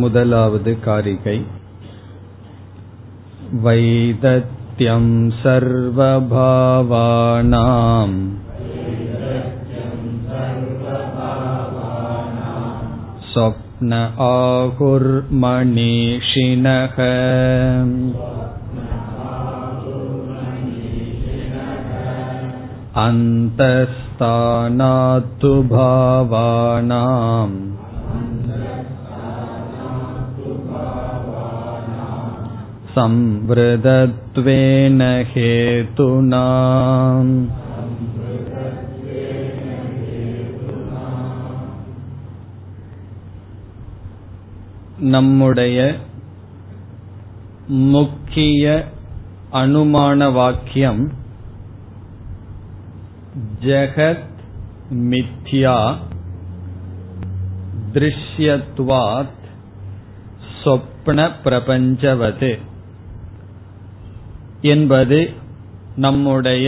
முதலாவது காரிகை வைதத்யம் சர்வபாவானாம் ஸ்வப்ன ஆகுர் மணீஷிணஹ அந்தஸ்தானாத்து பாவானாம் சம்வ்ருதத்வேன ஹேதுனாம். நம்முடைய முக்கிய அனுமான வாக்கியம் ஜகத் மித்யா திருஷ்யத்வாத் சொப்ன பிரபஞ்சவது என்பது நம்முடைய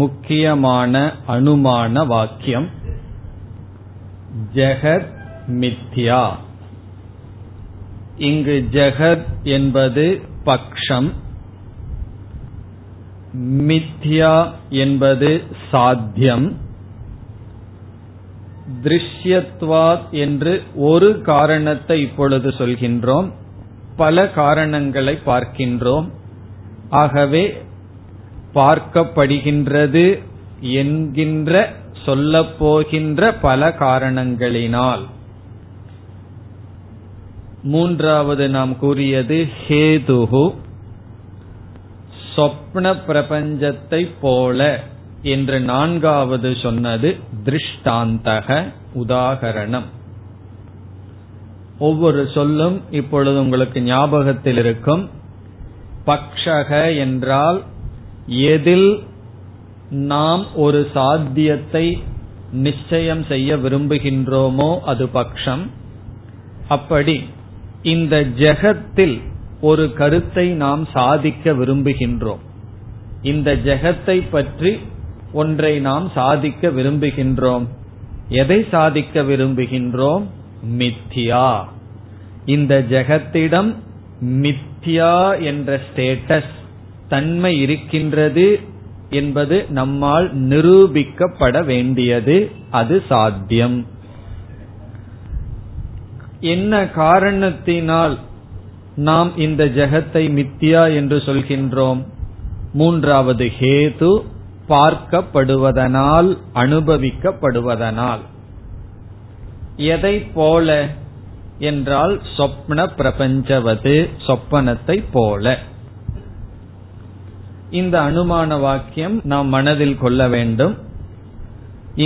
முக்கியமான அனுமான வாக்கியம். ஜெகத் மித்யா, இங்கு ஜெகத் என்பது பக்ஷம், மித்யா என்பது சாத்தியம். திருஷ்யத்வாத் என்று ஒரு காரணத்தை இப்பொழுது சொல்கின்றோம், பல காரணங்களை பார்க்கின்றோம். ஆகவே பார்க்கப்படுகின்றது என்கின்ற சொல்லப்போகின்ற பல காரணங்களினால். மூன்றாவது நாம் கூறியது ஹேதுஹு, சொப்ன பிரபஞ்சத்தை போல என்று நான்காவது சொன்னது திருஷ்டாந்தக, உதாகரணம். ஒவ்வொரு சொல்லும் இப்பொழுது உங்களுக்கு ஞாபகத்தில் இருக்கும். பக்ஷக என்றால் எதில் நாம் ஒரு சாத்தியத்தை நிச்சயம் செய்ய விரும்புகின்றோமோ அது பக்ஷம். அப்படி இந்த ஜெகத்தில் ஒரு கருத்தை நாம் சாதிக்க விரும்புகின்றோம், இந்த ஜெகத்தை பற்றி ஒன்றை நாம் சாதிக்க விரும்புகின்றோம். எதை சாதிக்க விரும்புகின்றோம்? மித்யா. இந்த ஜெகத்திடம் மித்யா என்ற ஸ்டேட்டஸ், தன்மை இருக்கின்றது என்பது நம்மால் நிரூபிக்கப்பட வேண்டியது, அது சாத்தியம். என்ன காரணத்தினால் நாம் இந்த ஜெகத்தை மித்யா என்று சொல்கின்றோம்? மூன்றாவது ஹேது, பார்க்கப்படுவதனால், அனுபவிக்கப்படுவதனால். எதை போல என்றால் சொப்ன பிரபஞ்சவது, சொப்பனத்தை போல. இந்த அனுமான வாக்கியம் நாம் மனதில் கொள்ள வேண்டும்.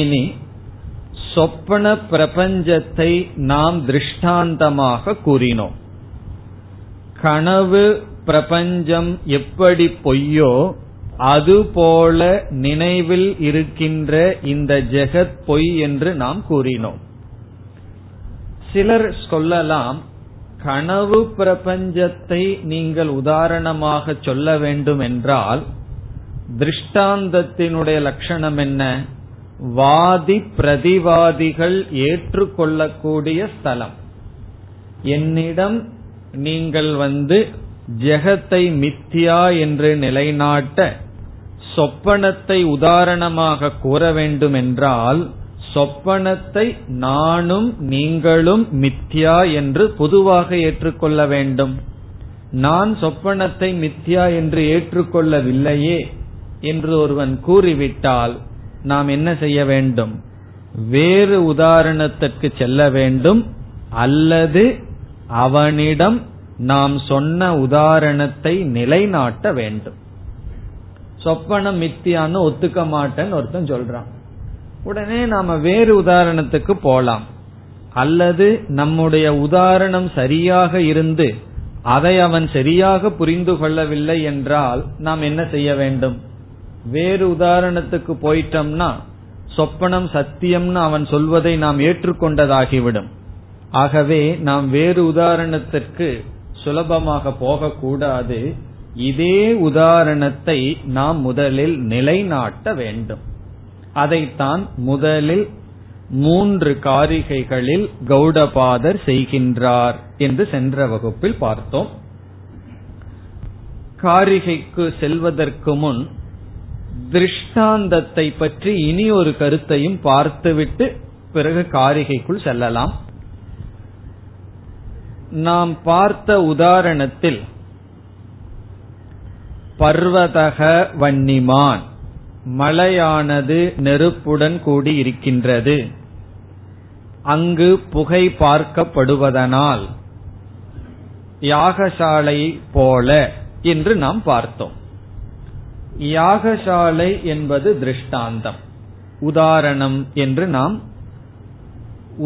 இனி சொப்பன பிரபஞ்சத்தை நாம் திருஷ்டாந்தமாக கூறினோம். கனவு பிரபஞ்சம் எப்படி பொய்யோ அதுபோல நினைவில் இருக்கின்ற இந்த ஜெகத் பொய் என்று நாம் கூறினோம். சிலர் சொல்லலாம், கனவு பிரபஞ்சத்தை நீங்கள் உதாரணமாக சொல்ல வேண்டும் என்றால் திருஷ்டாந்தத்தினுடைய லட்சணம் என்ன? வாதி பிரதிவாதிகள் ஏற்றுக்கொள்ளக்கூடிய ஸ்தலம். என்னிடம் நீங்கள் ஜெகத்தை மித்யா என்று நிலைநாட்ட சொப்பனத்தை உதாரணமாக கூற வேண்டும் என்றால் சொப்பனத்தை நானும் நீங்களும் மித்யா என்று பொதுவாக ஏற்றுக்கொள்ள வேண்டும். நான் சொப்பனத்தை மித்யா என்று ஏற்றுக்கொள்ளவில்லையே என்று ஒருவன் கூறிவிட்டால் நாம் என்ன செய்ய வேண்டும்? வேறு உதாரணத்திற்கு செல்ல வேண்டும், அல்லது அவனிடம் நாம் சொன்ன உதாரணத்தை நிலைநாட்ட வேண்டும். சொப்பனம் மித்தியான்னு ஒத்துக்க மாட்டேன்னு ஒருத்தன் சொல்றான், உடனே நாம வேறு உதாரணத்துக்கு போலாம், அல்லது நம்முடைய உதாரணம் சரியாக இருந்து அதை அவன் சரியாக புரிந்து கொள்ளவில்லை என்றால் நாம் என்ன செய்ய வேண்டும்? வேறு உதாரணத்துக்கு போயிட்டோம்னா சொப்பனம் சத்தியம்னு அவன் சொல்வதை நாம் ஏற்றுக்கொண்டதாகிவிடும். ஆகவே நாம் வேறு உதாரணத்திற்கு சுலபமாக போகக்கூடாது, இதே உதாரணத்தை நாம் முதலில் நிலைநாட்ட வேண்டும். அதைத்தான் முதலில் மூன்று காரிகைகளில் கௌடபாதர் செய்கின்றார் என்று சென்ற வகுப்பில் பார்த்தோம். காரிகைக்கு செல்வதற்கு முன் திருஷ்டாந்தத்தை பற்றி இனி ஒரு கருத்தையும் பார்த்துவிட்டு பிறகு காரிகைக்குள் செல்லலாம். நாம் பார்த்த உதாரணத்தில் பர்வதக வன்னிமான், மலையானது நெருப்புடன் கூடி இருக்கின்றது, அங்கு புகை பார்க்கப்படுவதனால் யாகசாலை போல என்று நாம் பார்த்தோம். யாகசாலை என்பது திருஷ்டாந்தம், உதாரணம் என்று நாம்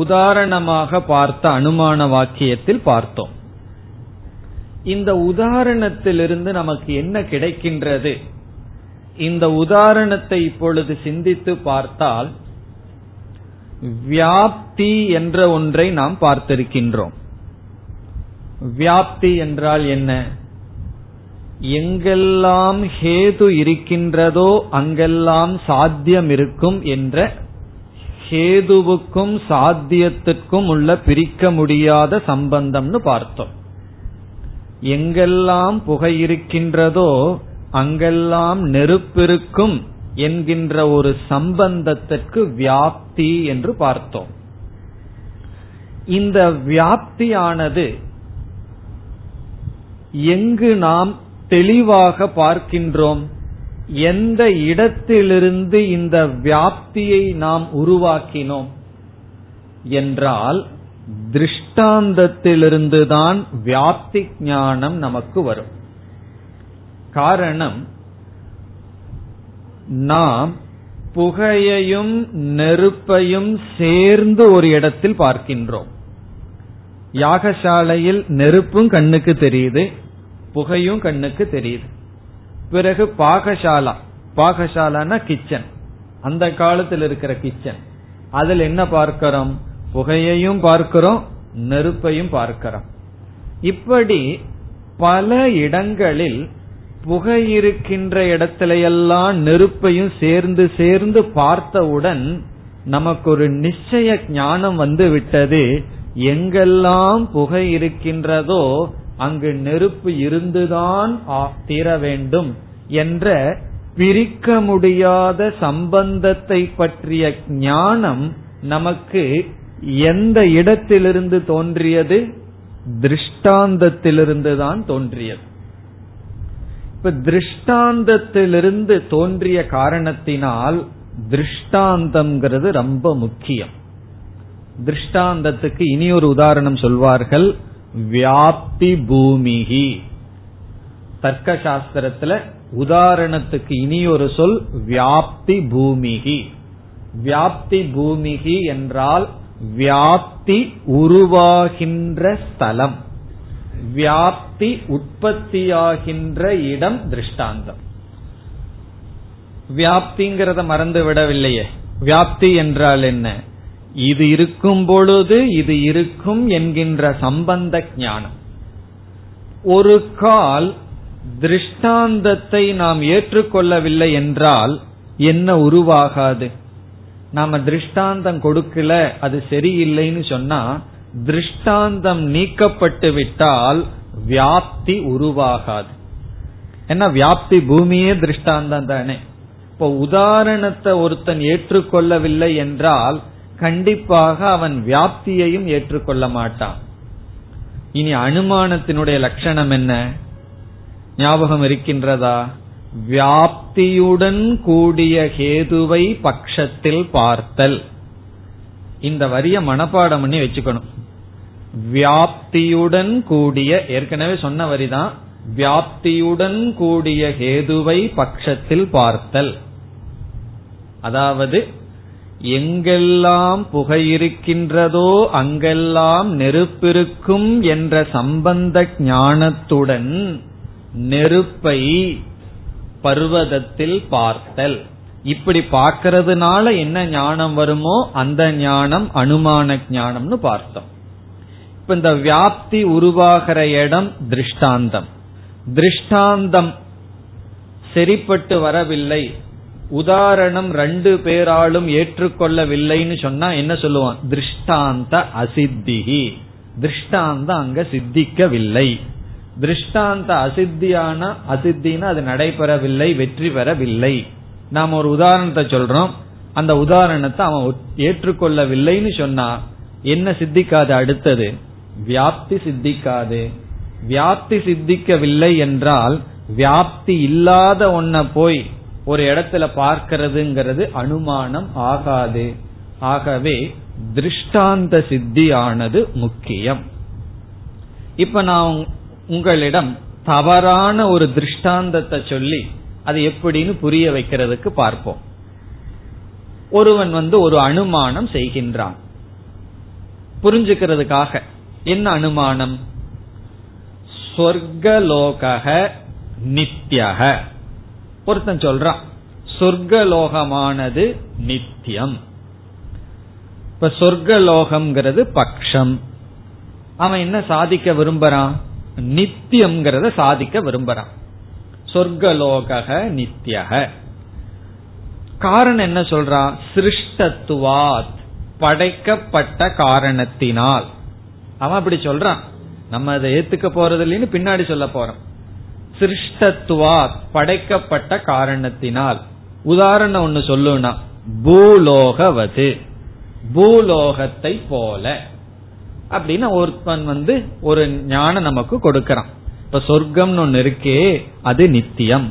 உதாரணமாக பார்த்த அனுமான வாக்கியத்தில் பார்த்தோம். இந்த உதாரணத்திலிருந்து நமக்கு என்ன கிடைக்கின்றது? இந்த உதாரணத்தை இப்பொழுது சிந்தித்து பார்த்தால், வியாப்தி என்ற ஒன்றை நாம் பார்த்திருக்கின்றோம். வியாப்தி என்றால் என்ன? எங்கெல்லாம் ஹேது இருக்கின்றதோ அங்கெல்லாம் சாத்தியம் இருக்கும் என்ற ஹேதுவுக்கும் சாத்தியத்திற்கும் உள்ள பிரிக்க முடியாத சம்பந்தம்னு பார்த்தோம். எங்கெல்லாம் புகை இருக்கின்றதோ அங்கெல்லாம் நெருப்பிருக்கும் என்கின்ற ஒரு சம்பந்தத்திற்கு வியாப்தி என்று பார்த்தோம். இந்த வியாப்தியானது எங்கு நாம் தெளிவாக பார்க்கின்றோம், எந்த இடத்திலிருந்து இந்த வியாப்தியை நாம் உருவாக்கினோம் என்றால் திருஷ்டாந்தத்திலிருந்துதான் வியாப்தி ஞானம் நமக்கு வரும். காரணம், நாம் புகையையும் நெருப்பையும் சேர்ந்து ஒரு இடத்தில் பார்க்கின்றோம். யாகசாலையில் நெருப்பும் கண்ணுக்கு தெரியுது, புகையும் கண்ணுக்கு தெரியுது. பிறகு பாகசாலா, பாகசாலானா கிச்சன், அந்த காலத்தில் இருக்கிற கிச்சன், அதில் என்ன பார்க்கிறோம்? புகையையும் பார்க்கிறோம், நெருப்பையும் பார்க்கிறோம். இப்படி பல இடங்களில் புகை இருக்கின்ற இடத்திலையெல்லாம் நெருப்பையும் சேர்ந்து சேர்ந்து பார்த்தவுடன் நமக்கு ஒரு நிச்சய ஞானம் வந்து விட்டது. எங்கெல்லாம் புகை இருக்கின்றதோ அங்கு நெருப்பு இருந்துதான் தீர வேண்டும் என்ற பிரிக்க முடியாத சம்பந்தத்தை பற்றிய ஞானம் நமக்கு எந்த இடத்திலிருந்து தோன்றியது? திருஷ்டாந்தத்திலிருந்துதான் தோன்றியது. இப்ப திருஷ்டாந்தத்திலிருந்து தோன்றிய காரணத்தினால் திருஷ்டாந்தம் ரொம்ப முக்கியம். திருஷ்டாந்தத்துக்கு இனி ஒரு உதாரணம் சொல்வார்கள், வியாப்தி பூமிகி. தர்க்க சாஸ்திரத்துல உதாரணத்துக்கு இனி ஒரு சொல் வியாப்தி பூமிகி. வியாப்தி பூமிகி என்றால் வியாப்தி உருவாகின்ற ஸ்தலம், வியாப்தி உற்பத்தியாகின்ற இடம் திருஷ்டாந்தம். வியாப்திங்கிறத மறந்து விடவில்லையே. வியாப்தி என்றால் என்ன? இது இருக்கும் பொழுது இது இருக்கும் என்கின்ற சம்பந்த ஞானம். ஒரு கால் திருஷ்டாந்தத்தை நாம் ஏற்றுக்கொள்ளவில்லை என்றால் என்ன உருவாகாது? நாம திருஷ்டாந்தம் கொடுக்கல, அது சரியில்லைன்னு சொன்னா திருஷ்டாந்தம் நீக்கப்பட்டு விட்டால் வியாப்தி உருவாகாது. ஏன்னா வியாப்தி பூமியே திருஷ்டாந்தம் தானே. இப்போ உதாரணத்தை ஒருத்தன் ஏற்றுக்கொள்ளவில்லை என்றால் கண்டிப்பாக அவன் வியாப்தியையும் ஏற்றுக்கொள்ள மாட்டான். இனி அனுமானத்தினுடைய லட்சணம் என்ன? ஞாபகம் இருக்கின்றதா? வியாப்தியுடன் கூடிய ஹேதுவை பட்சத்தில் பார்த்தல். இந்த வரிய மனப்பாடம் பண்ணி வச்சுக்கணும். வியாப்தியுடன் கூடிய, ஏற்கனவே சொன்ன வரிதான், வியாப்தியுடன் கூடிய ஹேதுவை பட்சத்தில் பார்த்தல். அதாவது எங்கெல்லாம் புகை இருக்கின்றதோ அங்கெல்லாம் நெருப்பிருக்கும் என்ற சம்பந்த ஞானத்துடன் நெருப்பை பர்வதத்தில் பார்த்தல். இப்படி பார்க்கறதுனால என்ன ஞானம் வருமோ அந்த ஞானம் அனுமான ஞானம்னு பார்த்தோம். இப்ப இந்த வியாப்தி உருவாகிற இடம் திருஷ்டாந்தம். திருஷ்டாந்தம் சரிப்பட்டு வரவில்லை, உதாரணம் ரெண்டு பேராலும் ஏற்றுக்கொள்ளவில்லைன்னு சொன்னா என்ன சொல்லுவான்? திருஷ்டாந்த அசித்திகி, திருஷ்டாந்தம் அங்க சித்திக்கவில்லை. திருஷ்டாந்த அசித்தியான அசித்தினா அது நடைபெறவில்லை, வெற்றி பெறவில்லை. நாம் ஒரு உதாரணத்தை சொல்றோம், அந்த உதாரணத்தை அவன் ஏற்றுக்கொள்ளவில்லைன்னு சொன்னா என்ன சித்திக்காது? அடுத்தது வியாப்தி சித்திக்காது. வியாப்தி சித்திக்கவில்லை என்றால் வியாப்தி இல்லாத ஒன்ன போய் ஒரு இடத்துல பார்க்கிறதுங்கிறது அனுமானம் ஆகாது. ஆகவே திருஷ்டாந்த சித்தியானது முக்கியம். இப்ப நான் உங்களிடம் தவறான ஒரு திருஷ்டாந்தத்தை சொல்லி அது எப்படின்னு புரிய வைக்கிறதுக்கு பார்ப்போம். ஒருவன் ஒரு அனுமானம் செய்கின்றான், புரிஞ்சுக்கிறதுக்காக. என்ன அனுமானம்? சொர்க்கலோகஹ நித்யஹ. ஒருத்தன் சொல்றான் சொர்க்கலோகமானது நித்தியம். இப்ப சொர்க்கலோகம்ங்கிறது பட்சம். அவன் என்ன சாதிக்க விரும்புறான்? நித்தியம்ங்கிறத சாதிக்க விரும்புறான். சொர்க்கலோகஹ நித்யஹ. காரணம் என்ன சொல்றான்? சிருஷ்டத்துவாத், படைக்கப்பட்ட காரணத்தினால். அவன் அப்படி சொல்றான். நம்ம அதை ஏத்துக்க போறது இல்லைன்னு பின்னாடி சொல்ல போறோம். சிருஷ்டத்துவாத், படைக்கப்பட்ட காரணத்தினால். உதாரணம் ஒண்ணு சொல்லுனா, பூலோகவது, பூலோகத்தை போல அப்படின்னு ஒருத்தன் ஒரு ஞானம் நமக்கு கொடுக்கறான். இப்ப சொர்க்கம்னு ஒண்ணு இருக்கே, அது நித்தியம்.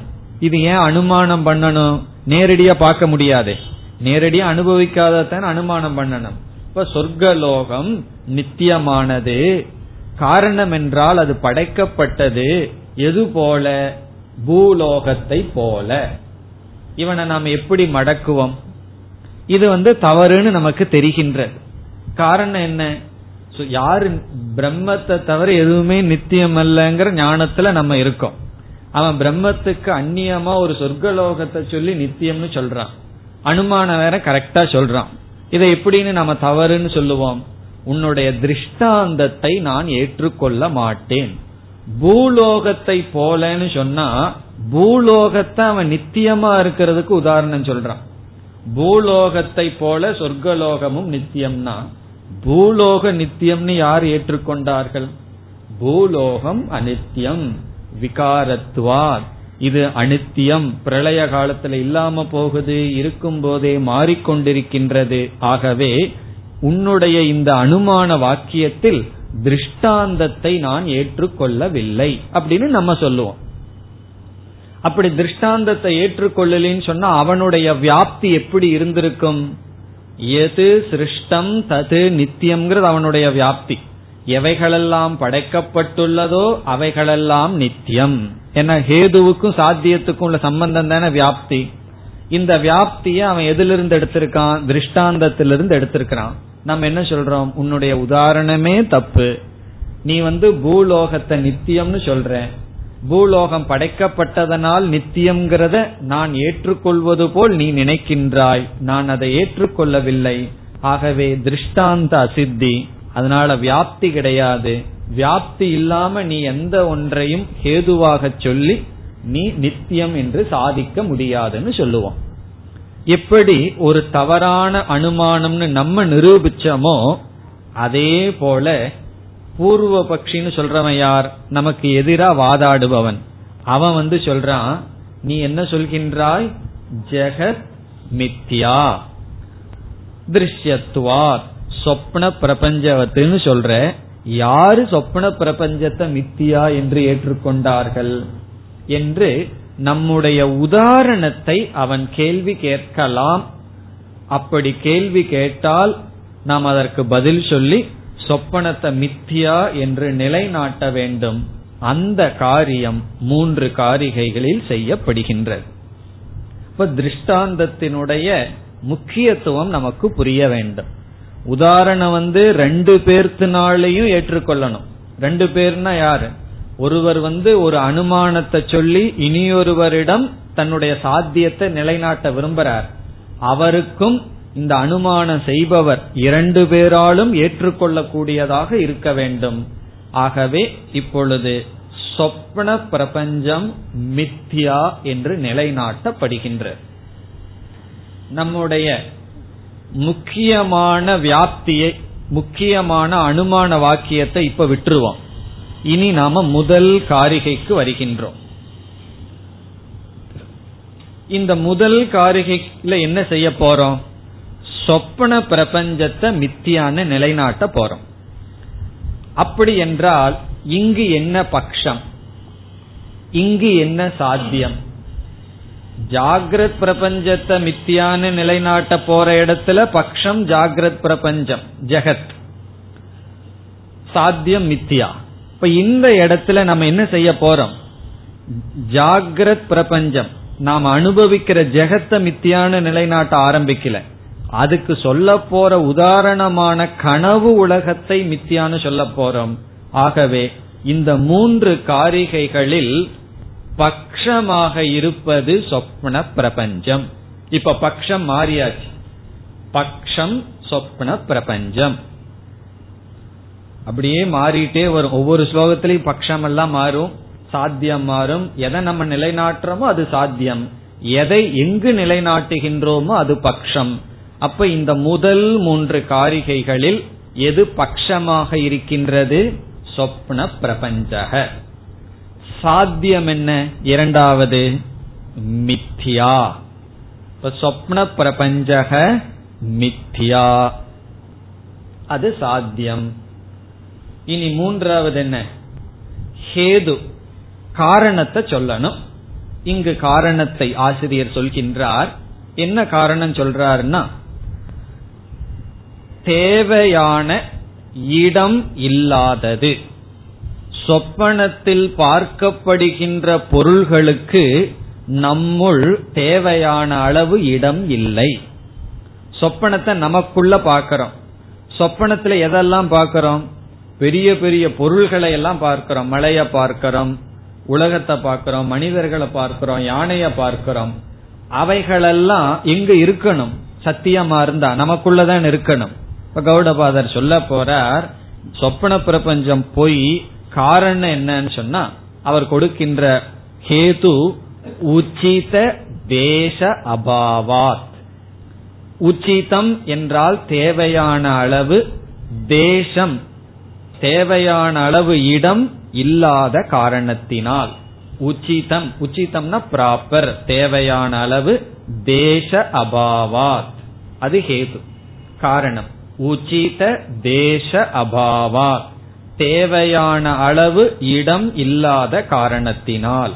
இது ஏன் அனுமானம் பண்ணணும்? நேரடியா பார்க்க முடியாது, நேரடியா அனுபவிக்காததான் அனுமானம் பண்ணணும். இப்ப சொர்க்கலோகம் நித்தியமானது. காரணம் என்றால் அது படைக்கப்பட்டது. எது போல? பூலோகத்தை போல. இவனை நாம் எப்படி மடக்குவோம்? இது தவறுன்னு நமக்கு தெரிகின்றது. காரணம் என்ன? யாரு பிரம்மத்தை தவிர எதுவுமே நித்தியம் அல்லங்கிற ஞானத்துல நம்ம இருக்கோம். அவன் பிரம்மத்துக்கு அந்நியமா ஒரு சொர்க்கலோகத்தை சொல்லி நித்தியம்னு சொல்றான். அனுமானம் வேற கரெக்டா சொல்றான். இதை எப்படின்னு நம்ம தவறுன்னு சொல்லுவோம்? உன்னுடைய திருஷ்டாந்தத்தை நான் ஏற்றுக்கொள்ள மாட்டேன். பூலோகத்தை போலன்னு சொன்னா பூலோகத்தை அவன் நித்தியமா இருக்கிறதுக்கு உதாரணம் சொல்றான். பூலோகத்தை போல சொர்க்கலோகமும் நித்தியம்னா பூலோக நித்தியம்னு யார் ஏற்றுக்கொண்டார்கள்? பூலோகம் அநித்தியம், விகாரத்துவார், இது அநித்தியம், பிரளய காலத்துல இல்லாம போகுது, இருக்கும் போதே மாறிக்கொண்டிருக்கின்றது. ஆகவே உன்னுடைய இந்த அனுமான வாக்கியத்தில் திருஷ்டாந்தத்தை நான் ஏற்றுக்கொள்ளவில்லை அப்படின்னு நம்ம சொல்லுவோம். அப்படி திருஷ்டாந்தத்தை ஏற்றுக்கொள்ளலின்னு சொன்னா அவனுடைய வியாப்தி எப்படி இருந்திருக்கும்? எது சிருஷ்டம் தது நித்தியம்ங்கிறது அவனுடைய வியாப்தி. எவைகளெல்லாம் படைக்கப்பட்டுள்ளதோ அவைகளெல்லாம் நித்தியம். ஏன்னா ஹேதுவுக்கும் சாத்தியத்துக்கும் உள்ள சம்பந்தம் தானே வியாப்தி. இந்த வியாப்திய அவன் எதிலிருந்து எடுத்திருக்கான்? திருஷ்டாந்தத்திலிருந்து எடுத்திருக்கான். நம்ம என்ன சொல்றோம்? உன்னுடைய உதாரணமே தப்பு. நீ பூலோகத்தை நித்தியம்னு சொல்ற. பூலோகம் படைக்கப்பட்டதனால் நித்தியம்ங்கிறத நான் ஏற்றுக்கொள்வது போல் நீ நினைக்கின்றாய். நான் அதை ஏற்றுக்கொள்ளவில்லை. ஆகவே திருஷ்டாந்த அசித்தி. அதனால வியாப்தி கிடையாது. வியாப்தி இல்லாம நீ எந்த ஒன்றையும் ஹேதுவாக சொல்லி நீ நித்தியம் என்று சாதிக்க முடியாதுன்னு சொல்லுவோம். எப்படி ஒரு தவறான அனுமானம்னு நம்ம நிரூபிச்சோமோ அதே போல பூர்வ பக்ஷின்னு சொல்றவன் யார்? நமக்கு எதிரா வாதாடுபவன். அவன் சொல்றான், நீ என்ன சொல்கின்றாய்? ஜெகத் மித்யா, திருஷ்யத்துவார், சொப்ன பிரபஞ்சவத்துன்னு சொல்ற. யாரு சொப்ன பிரபஞ்சத்தை மித்தியா என்று ஏற்றுக்கொண்டார்கள் என்று நம்முடைய உதாரணத்தை அவன் கேள்வி கேட்கலாம். அப்படி கேள்வி கேட்டால் நாம் அதற்கு பதில் சொல்லி சொப்பனத்தை மித்தியா என்று நிலைநாட்ட வேண்டும். அந்த காரியம் 3 காரிகைகளில் செய்யப்படுகின்றது. இப்ப திருஷ்டாந்தத்தினுடைய முக்கியத்துவம் நமக்கு புரிய வேண்டும். உதாரணம் 2 பேர்த்தினாலையும் ஏற்றுக்கொள்ளணும். 2 பேர்னா யாரு? ஒருவர் ஒரு அனுமானத்தை சொல்லி இனியொருவரிடம் தன்னுடைய சாத்தியத்தை நிலைநாட்ட விரும்புகிறார். அவருக்கும் இந்த அனுமானம் செய்பவர் 2 பேராலும் ஏற்றுக்கொள்ளக்கூடியதாக இருக்க வேண்டும். ஆகவே இப்பொழுது சொப்ன பிரபஞ்சம் மித்யா என்று நிலைநாட்டப்படுகின்றது. நம்முடைய முக்கியமான வியாப்தியை, முக்கியமான அனுமான வாக்கியத்தை இப்ப விட்டுருவோம். இனி நாம முதல் காரிகைக்கு வருகின்றோம். இந்த முதல் காரிகையில என்ன செய்ய போறோம்? சொப்பன பிரபஞ்சத்தை மித்தியான நிலைநாட்ட போறோம். அப்படி என்றால் இங்கு என்ன பட்சம், இங்கு என்ன சாத்தியம்? ஜாகிரத் பிரபஞ்சத்தை மித்தியான நிலைநாட்ட போற இடத்துல பக்ஷம் ஜாகிரத் பிரபஞ்சம் ஜெகத், சாத்தியம் மித்தியா. இப்ப இந்த இடத்துல நம்ம என்ன செய்ய போறோம்? ஜாகிரத் பிரபஞ்சம் நாம் அனுபவிக்கிற ஜெகத்தை மித்தியான நிலைநாட்ட ஆரம்பிக்கல, அதுக்கு சொல்ல போற உதாரணமான கனவு உலகத்தை மித்தியான்னு சொல்ல போறோம். ஆகவே இந்த மூன்று காரிகைகளில் பக்ஷமாக இருப்பது சொப்ன பிரபஞ்சம். இப்ப பக்ஷம் மாறியாச்சு, பக்ஷம் சொப்ன பிரபஞ்சம் அப்படியே மாறிட்டே வரும். ஒவ்வொரு ஸ்லோகத்திலையும் பக்ஷம் எல்லாம் மாறும், சாத்தியம் மாறும். எதை நம்ம நிலைநாட்டுறோமோ அது சாத்தியம், எதை எங்கு நிலைநாட்டுகின்றோமோ அது பக்ஷம். அப்ப இந்த முதல் மூன்று காரிகைகளில் எது பக்ஷமாக இருக்கின்றது? சொப்ன பிரபஞ்சக. சாத்தியம் என்ன? இரண்டாவது மித்யா. இப்ப சொப்ன பிரபஞ்சக மித்யா, அது சாத்தியம். இனி மூன்றாவது என்ன? ஹேது, காரணத்தை சொல்லணும். இங்கு காரணத்தை ஆசிரியர் சொல்கின்றார். என்ன காரணம் சொல்றாருன்னா, தேவையான இடம் இல்லாதது. சொப்பனத்தில் பார்க்கப்படுகின்ற பொருள்களுக்கு நம்முள் தேவையான அளவு இடம் இல்லை. சொப்பனத்தை நமக்குள்ள பார்க்கிறோம். சொப்பனத்துல எதெல்லாம் பார்க்கிறோம்? பெரிய பெரிய பொருள்களை எல்லாம் பார்க்கிறோம். மலையை பார்க்கிறோம், உலகத்தை பார்க்கிறோம், மனிதர்களை பார்க்கிறோம், யானைய பார்க்கிறோம். அவைகளெல்லாம் எங்க இருக்கணும்? சத்தியமா இருந்தா நமக்குள்ளதான் இருக்கணும். இப்ப கௌடபாதர் சொல்ல போறார், சொப்பன பிரபஞ்சம் போய் காரணம் என்னன்னு சொன்னா, அவர் கொடுக்கின்ற ஹேது உச்சித தேச அபாவாத். உச்சிதம் என்றால் தேவையான அளவு, தேசம் தேவையான அளவு இடம் இல்லாத காரணத்தினால். உச்சிதம், உச்சிதம்னா ப்ராப்பர், தேவையான அளவு, தேச அபாவாத், அது ஹேது காரணம். உச்சித தேச அபாவாத், தேவையான அளவு இடம் இல்லாத காரணத்தினால்.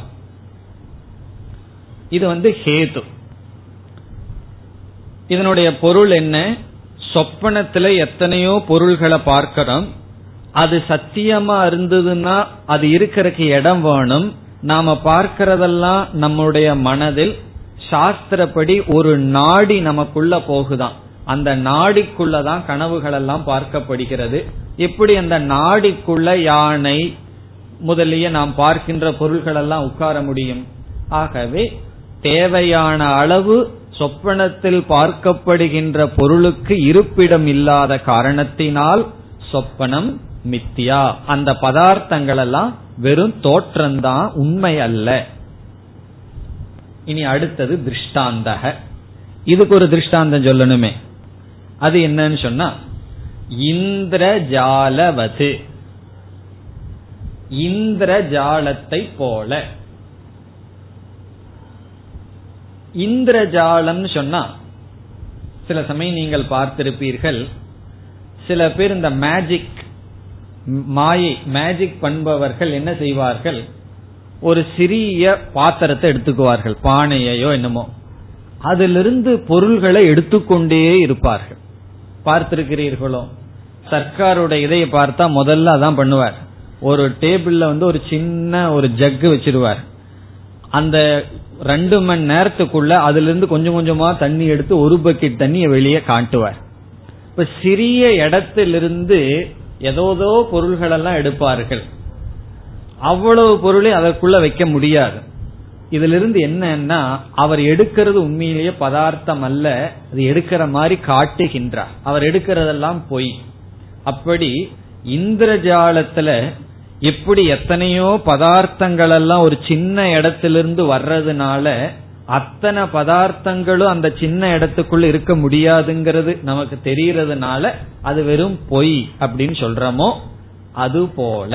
இது ஹேது. இதனுடைய பொருள் என்ன? சொப்பனத்துல எத்தனையோ பொருள்களை பார்க்கிறோம். அது சத்தியமா இருந்ததுன்னா அது இருக்கிறதுக்கு இடம் வேணும். நாம பார்க்கிறதெல்லாம் நம்முடைய மனதில். சாஸ்திரப்படி ஒரு நாடி நமக்குள்ள போகுதான், அந்த நாடிக்குள்ளதான் கனவுகள் எல்லாம் பார்க்கப்படுகிறது. எப்படி அந்த நாடிக்குள்ள யானை முதலிய நாம் பார்க்கின்ற பொருள்கள் எல்லாம் உட்கார முடியும்? ஆகவே தேவையான அளவு சொப்பனத்தில் பார்க்கப்படுகின்ற பொருளுக்கு இருப்பிடம் இல்லாத காரணத்தினால் சொப்பனம் மித்தியா. அந்த பதார்த்தங்கள் எல்லாம் வெறும் தோற்றம்தான், உண்மை அல்ல. இனி அடுத்தது திருஷ்டாந்தக. இதுக்கு ஒரு திருஷ்டாந்தம் சொல்லணுமே, அது என்னன்னு சொன்னா இந்திரஜாலவது, இந்திரஜாலத்தை போல. இந்திரஜாலம் சொன்னா சில சமயம் நீங்கள் பார்த்திருப்பீர்கள், சில பேர் இந்த மேஜிக், மாயை மேஜிக் பண்பவர்கள் என்ன செய்வார்கள்? ஒரு சிறிய பாத்திரத்தை எடுத்துக்குவார்கள், பானையோ என்னமோ, அதிலிருந்து பொருள்களை எடுத்துக்கொண்டே இருப்பார்கள். பார்த்திருக்கிறீர்களோ? சர்க்காருடைய இதைய பார்த்தா முதல்ல அதான் பண்ணுவார். ஒரு டேபிள்ல ஒரு சின்ன ஒரு ஜக்கு வச்சிருவார். அந்த 2 மணி நேரத்துக்குள்ள அதுல இருந்து கொஞ்சம் கொஞ்சமா தண்ணி எடுத்து ஒரு பக்கெட் தண்ணியை வெளியே காட்டுவார். இப்ப சிறிய இடத்திலிருந்து ஏதோதோ பொருள்கள் எல்லாம் எடுப்பார்கள். அவ்வளவு பொருளை அதற்குள்ள வைக்க முடியாது. இதுல இருந்து என்னன்னா, அவர் எடுக்கிறது உண்மையிலேயே பதார்த்தம் அல்ல, அது எடுக்கிற மாதிரி காட்டுகின்றார். அவர் எடுக்கிறதெல்லாம் பொய். அப்படி இந்திரஜாலத்துல எப்படி எத்தனையோ பதார்த்தங்கள் எல்லாம் ஒரு சின்ன இடத்திலிருந்து வர்றதுனால அத்தனை பதார்த்தங்களும் அந்த சின்ன இடத்துக்குள்ள இருக்க முடியாதுங்கிறது நமக்கு தெரியறதுனால அது வெறும் பொய் அப்படின்னு சொல்றோமோ அது போல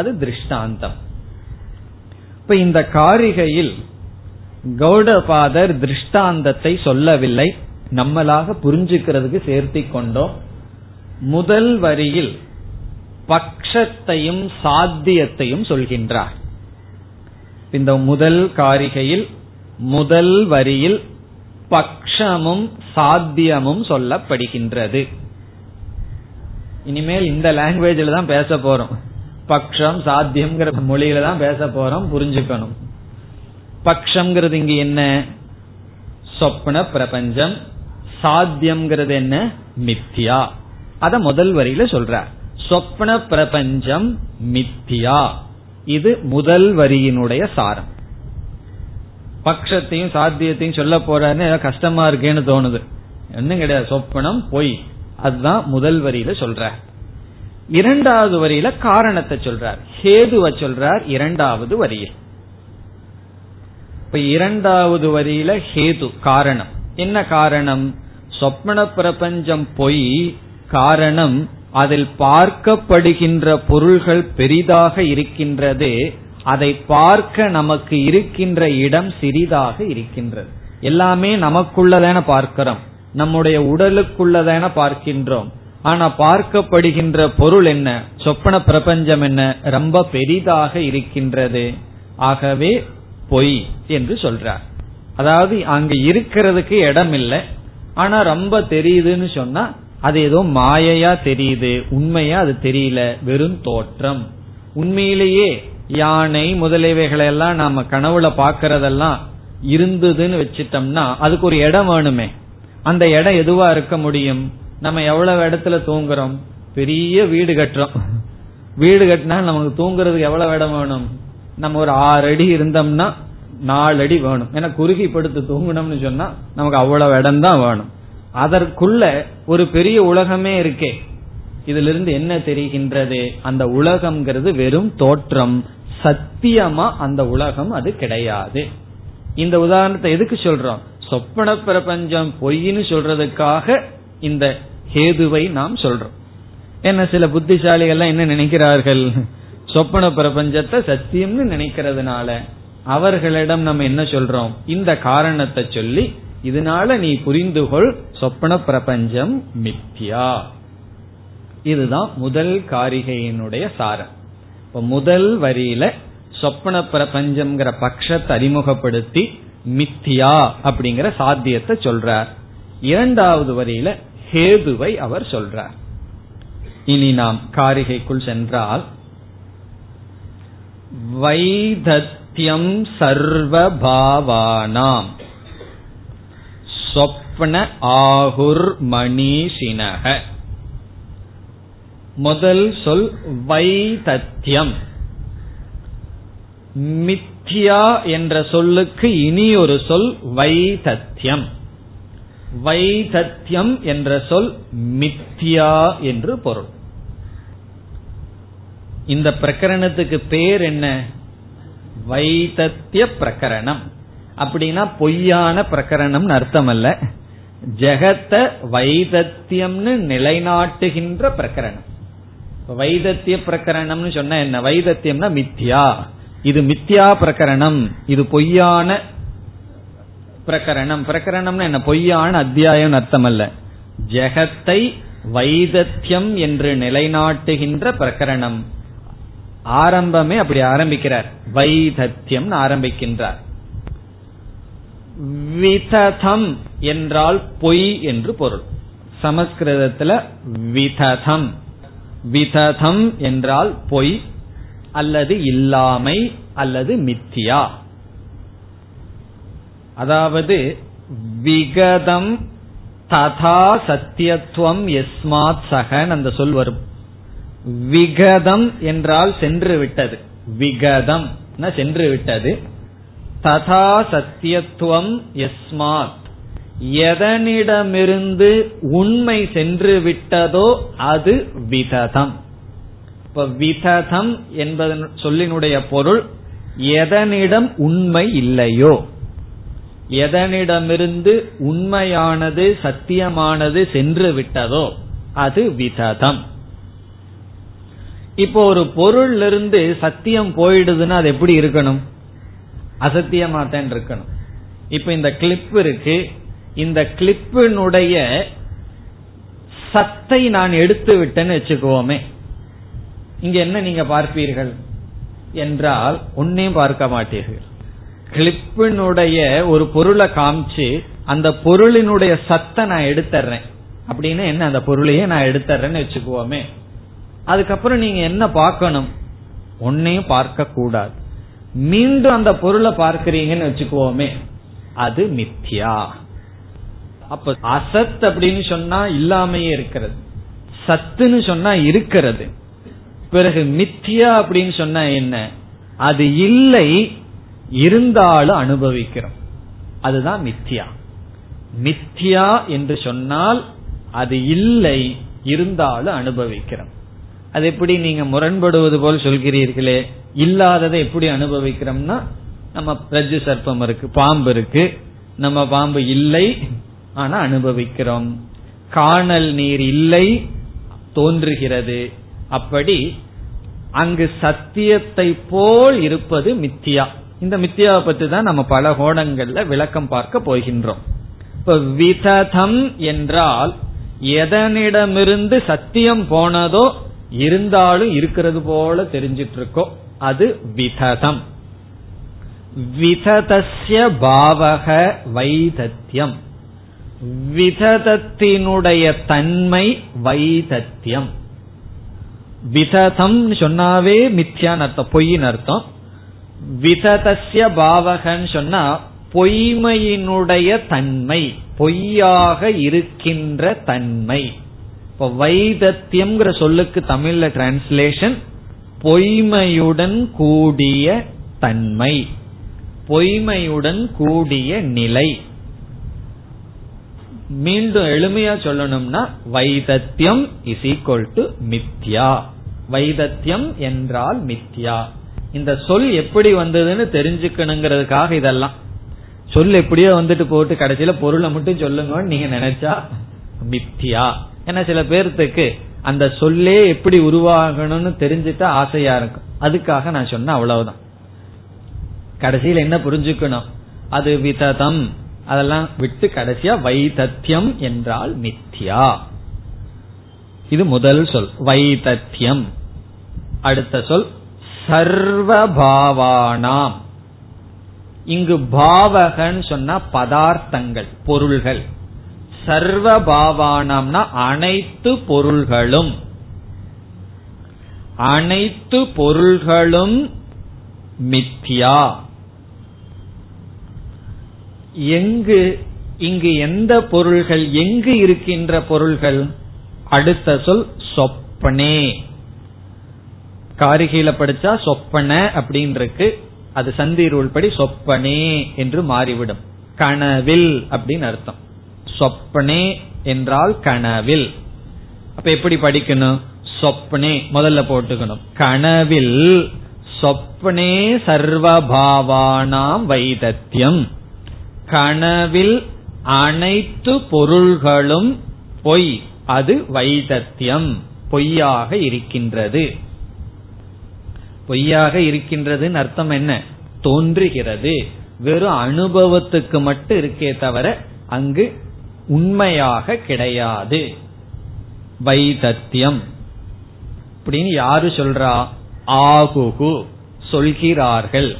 அது திருஷ்டாந்தம். இப்ப இந்த காரிகையில் கௌடபாதர் திருஷ்டாந்தத்தை சொல்லவில்லை, நம்மளாக புரிஞ்சுக்கிறதுக்கு சேர்த்தி கொண்டோம். முதல் வரியில் பட்சத்தையும் சாத்தியத்தையும் சொல்கின்றார். இந்த முதல் காரிகையில் முதல் வரியில் பட்சமும் சாத்தியமும் சொல்லப்படுகின்றது. இனிமேல் இந்த லாங்குவேஜில் தான் பேச போறோம், பட்சம் சாத்தியம்ங்கிற மொழியில தான் பேச போறோம், புரிஞ்சுக்கணும். பட்சம்ங்கிறது இங்க என்ன? சொப்ன பிரபஞ்சம். சாத்தியம்ங்கிறது என்ன? மித்யா. அத முதல் வரியில சொல்றார். சொப்ன பிரபஞ்சம் மித்யா, இது முதல் வரியினுடைய சாரம். பட்சத்தையும் சாத்தியத்தையும் சொல்ல போறாருன்னு கஷ்டமா இருக்கேன்னு தோணுது. ஒன்னும் கிடையாது, சொப்பனம் பொய். அதுதான் முதல் வரியில சொல்றார். இரண்டாவது வரியில காரணத்தை சொல்றார், ஹேதுவை சொல்றார் இரண்டாவது வரியில். இப்ப இரண்டாவது வரியில ஹேது காரணம். என்ன காரணம்? சொப்ன பிரபஞ்சம் பொய், காரணம் அதில் பார்க்கப்படுகின்ற பொருள்கள் பெரிதாக இருக்கின்றது, அதை பார்க்க நமக்கு இருக்கின்ற இடம் சிறிதாக இருக்கின்றது. எல்லாமே நமக்குள்ளதான பார்க்கிறோம், நம்முடைய உடலுக்குள்ளதான பார்க்கின்றோம். ஆனா பார்க்கப்படுகின்ற பொருள் என்ன? சொப்பன பிரபஞ்சம் என்ன? ரொம்ப பெரிதாக இருக்கின்றது. ஆகவே பொய் என்று சொல்றார். அதாவது அங்க இருக்கிறதுக்கு இடம் இல்லை, ஆனா ரொம்ப தெரியுதுன்னு சொன்னா அது ஏதோ மாயையா தெரியுது, உண்மையா அது தெரியல, வெறும் தோற்றம். உண்மையிலேயே யானை முதலியவைகளை எல்லாம் நாம கனவுல பாக்கிறதெல்லாம் இருந்ததுன்னு வச்சிட்டோம்னா அதுக்கு ஒரு இடம் வேணுமே. அந்த இடம் எதுவா இருக்க முடியும்? நம்ம எவ்வளவு இடத்துல தூங்குறோம்? பெரிய வீடு கட்டுறோம், வீடு கட்டினா நமக்கு தூங்குறதுக்கு எவ்வளவு இடம் வேணும்? நம்ம ஒரு 6 அடி இருந்தோம்னா 4 அடி வேணும். ஏன்னா குறுகி படுத்து தூங்கணும்னு சொன்னா நமக்கு அவ்வளவு இடம் தான் வேணும். அதற்குள்ள ஒரு பெரிய உலகமே இருக்கே, இதுல இருந்து என்ன தெரிகின்றது? அந்த உலகம்ங்கிறது வெறும் தோற்றம், சத்தியமா அந்த உலகம் அது கிடையாது. இந்த உதாரணத்தை எதுக்கு சொல்றோம்? சொப்பன பிரபஞ்சம் பொய்ன்னு சொல்றதுக்காக இந்த ஹேதுவை நாம் சொல்றோம். ஏன்னா சில புத்திசாலிகள்லாம் என்ன நினைக்கிறார்கள்? சொப்பன பிரபஞ்சத்தை சத்தியம்னு நினைக்கிறதுனால அவர்களிடம் நம்ம என்ன சொல்றோம்? இந்த காரணத்தை சொல்லி இதனால நீ புரிந்துகொள், சொப்பன பிரபஞ்சம் மித்யா. இதுதான் முதல் காரிகையினுடைய சாரம். இப்ப முதல் வரியில சொப்பன பிரபஞ்சம்ங்கிற பட்சத்தை அறிமுகப்படுத்தி மித்யா அப்படிங்கிற சாத்தியத்தை சொல்றார். இரண்டாவது வரியில ஹேதுவை அவர் சொல்றார். இனி நாம் காரிகைக்குள் சென்றால், வைதத்யம் சர்வபாவானாம் சொப்ன ஆகுர் மணீஷினஹ. முதல் சொல் வைதத்யம். மித்யா என்ற சொல்லுக்கு இனி ஒரு சொல் வைதத்யம். வைதத்யம் என்ற சொல் மித்யா என்று பொருள். இந்த பிரகரணத்துக்கு பேர் என்ன? வைதத்ய பிரகரணம். அப்படின்னா பொய்யான பிரகரணம் அர்த்தம் அல்ல, ஜெகத்த வைதத்தியம்னு நிலைநாட்டுகின்ற பிரகரணம். வைதத்திய பிரகரணம்னு சொன்னா என்ன? வைதத்தியம்னா மித்யா. இது மித்யா பிரகரணம், இது பொய்யான பிரகரணம். பிரகரணம்னா என்ன? பொய்யான அத்தியாயம் அர்த்தம் அல்ல, ஜெகத்தை வைதத்தியம் என்று நிலைநாட்டுகின்ற பிரகரணம். ஆரம்பமே அப்படி ஆரம்பிக்கிறார், வைதத்தியம் ஆரம்பிக்கின்றார். விததம் என்றால் பொய் என்று பொருள். சமஸ்கிருதத்துல விததம், விததம் என்றால் பொய் அல்லது இல்லாமை அல்லது மித்யா. அதாவது விகதம் ததா சத்தியத்துவம் யஸ்மாத் சகன் அந்த சொல் வரும். விகதம் என்றால் சென்று விட்டது, விகதம் சென்று விட்டது. ததா சத்தியத்துவம் யஸ்மாத், எதனிடமிருந்து உண்மை சென்று விட்டதோ அது விததம். இப்ப விததம் என்பது சொல்லினுடைய பொருள் எதனிடம் உண்மை இல்லையோ. எதனிடமிருந்து உண்மையானது சத்தியமானது சென்று விட்டதோ அது விததம். இப்போ ஒரு பொருள் இருந்து சத்தியம் போயிடுதுன்னா அது எப்படி இருக்கணும்? அசத்தியமா தான் இருக்கணும். இப்ப இந்த கிளிப் இருக்கு, இந்த கிளிப்பினுடைய சத்தை நான் எடுத்து விட்டேன்னு வச்சுக்கோமே, இங்க என்ன நீங்க பார்ப்பீர்கள் என்றால் ஒன்னையும் பார்க்க மாட்டீர்கள். கிளிப்பினுடைய ஒரு பொருளை காமிச்சு அந்த பொருளினுடைய சத்தை நான் எடுத்துறேன் அப்படின்னு என்ன, அந்த பொருளையே நான் எடுத்துறேன்னு வச்சுக்குவோமே, அதுக்கப்புறம் நீங்க என்ன பார்க்கணும்? ஒன்னையும் பார்க்க கூடாது. மீண்டும் அந்த பொருளை பார்க்கிறீங்கன்னு வச்சுக்குவோமே, அது மித்யா. அப்ப அசத் அப்படின்னு சொன்னா இல்லாமையே இருக்கிறது, சத்துன்னு சொன்னா இருக்கிறது, பிறகு மித்யா அப்படின்னு சொன்னா என்ன, அது இல்லை இருந்தாலும் அனுபவிக்கிறோம், அதுதான் மித்யா. மித்யா என்று சொன்னால் அது இல்லை இருந்தாலும் அனுபவிக்கிறோம். அது எப்படி நீங்க முரண்படுவது போல் சொல்கிறீர்களே, இல்லாததை எப்படி அனுபவிக்கிறோம்னா, நம்ம பிரஜு சர்ப்பம் இருக்கு, பாம்பு இருக்கு, நம்ம பாம்பு இல்லை ஆனா அனுபவிக்கிறோம். காணல் நீர் இல்லை தோன்றுகிறது. அப்படி அங்கு சத்தியத்தை போல் இருப்பது மித்தியா. இந்த மித்தியாவை பற்றி தான் நம்ம பல கோணங்கள்ல விளக்கம் பார்க்க போகின்றோம். இப்ப விததம் என்றால் எதனிடமிருந்து சத்தியம் போனதோ இருந்தாலும் இருக்கிறது போல தெரிஞ்சிட்டு இருக்கோம், அது விததம். விததஸ்ய பாவக வைதத்யம், விததத்தினுடைய தன்மை வைதத்யம். விததம் சொன்னாவே மித்யான்னு அர்த்தம், பொய்ன்னு அர்த்தம். விததஸ்ய பாவகன்னு சொன்னா பொய்மையினுடைய தன்மை, பொய்யாக இருக்கின்ற தன்மை. இப்ப வைதத்தியம் சொல்லுக்கு தமிழ்ல டிரான்ஸ்லேஷன் பொய்மையுடன் கூடிய தன்மை, பொய்மையுடன் கூடிய நிலை. மீண்டும் எளிமையா சொல்லணும்னா வைதத்தியம் இஸ் ஈக்வல் டு மித்யா. வைதத்தியம் என்றால் மித்யா. இந்த சொல் எப்படி வந்ததுன்னு தெரிஞ்சுக்கணுங்கிறதுக்காக இதெல்லாம் சொல் எப்படியோ வந்துட்டு போட்டு கடைசியில பொருளை மட்டும் சொல்லுங்கன்னு நீங்க நினைச்சா மித்யா. ஏன்னா சில பேர்த்துக்கு அந்த சொல்லே எப்படி உருவாகணும்னு தெரிஞ்சுட்டா ஆசையா இருக்கும், அதுக்காக நான் சொன்ன அவ்வளவுதான். கடைசியில என்ன புரிஞ்சுக்கணும், அது விததம். அதெல்லாம் விட்டு கடைசியா வைதத்தியம் என்றால் மித்யா. இது முதல் சொல் வைதத்தியம். அடுத்த சொல் சர்வபாவானாம். இங்கு பாவகன்னு சொன்னா பதார்த்தங்கள், பொருள்கள். சர்வபாவானாம்னா அனைத்து பொருள்களும். அனைத்து பொருள்களும் மித்யா. எங்கு, இங்கு எந்த பொருள்கள், எங்கு இருக்கின்ற பொருள்கள்? அடுத்த சொல் சொப்பனே. காரிகையில படிச்சா சொப்பன அப்படின்னு இருக்கு, அது சந்தி ரூல் படி சொப்பனே என்று மாறிவிடும். கனவில் அப்படின்னு அர்த்தம். சொப்பனே என்றால் கனவில். அப்ப எப்படி படிக்கணும்? சொப்பனே முதல்ல போட்டுக்கணும். கனவில் சொப்பனே சர்வபாவானாம் வைதத்தியம். கனவில் அனைத்து பொருள்களும் பொய், அது வைதத்தியம், பொய்யாக இருக்கின்றது. பொய்யாக இருக்கின்றதுன்னு அர்த்தம் என்ன? தோன்றுகிறது, வெறும் அனுபவத்துக்கு மட்டும் இருக்கே தவிர அங்கு உண்மையாக கிடையாது. வைதத்தியம் அப்படின்னு யாரு சொல்றா? ஆகுகு சொல்கிறார்கள்.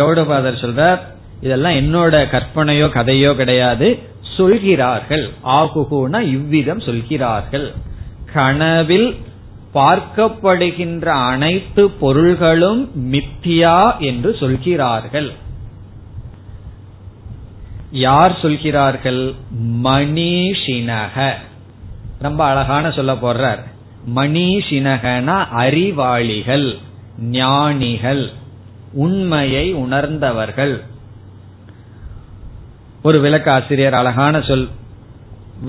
கௌடபாதர் சொல்றார், இதெல்லாம் என்னோட கற்பனையோ கதையோ கிடையாது, சொல்கிறார்கள். ஆகுகுனா இவ்விதம் சொல்கிறார்கள். கனவில் பார்க்கப்படுகின்ற அனைத்து பொருள்களும் மித்யா என்று சொல்கிறார்கள். யார் சொல்கிறார்கள்? மணீஷினக. ரொம்ப அழகான சொல்ல போறார். மணீஷினகனா அறிவாளிகள், ஞானிகள், உண்மையை உணர்ந்தவர்கள். ஒரு விளக்க ஆசிரியர் அழகான சொல்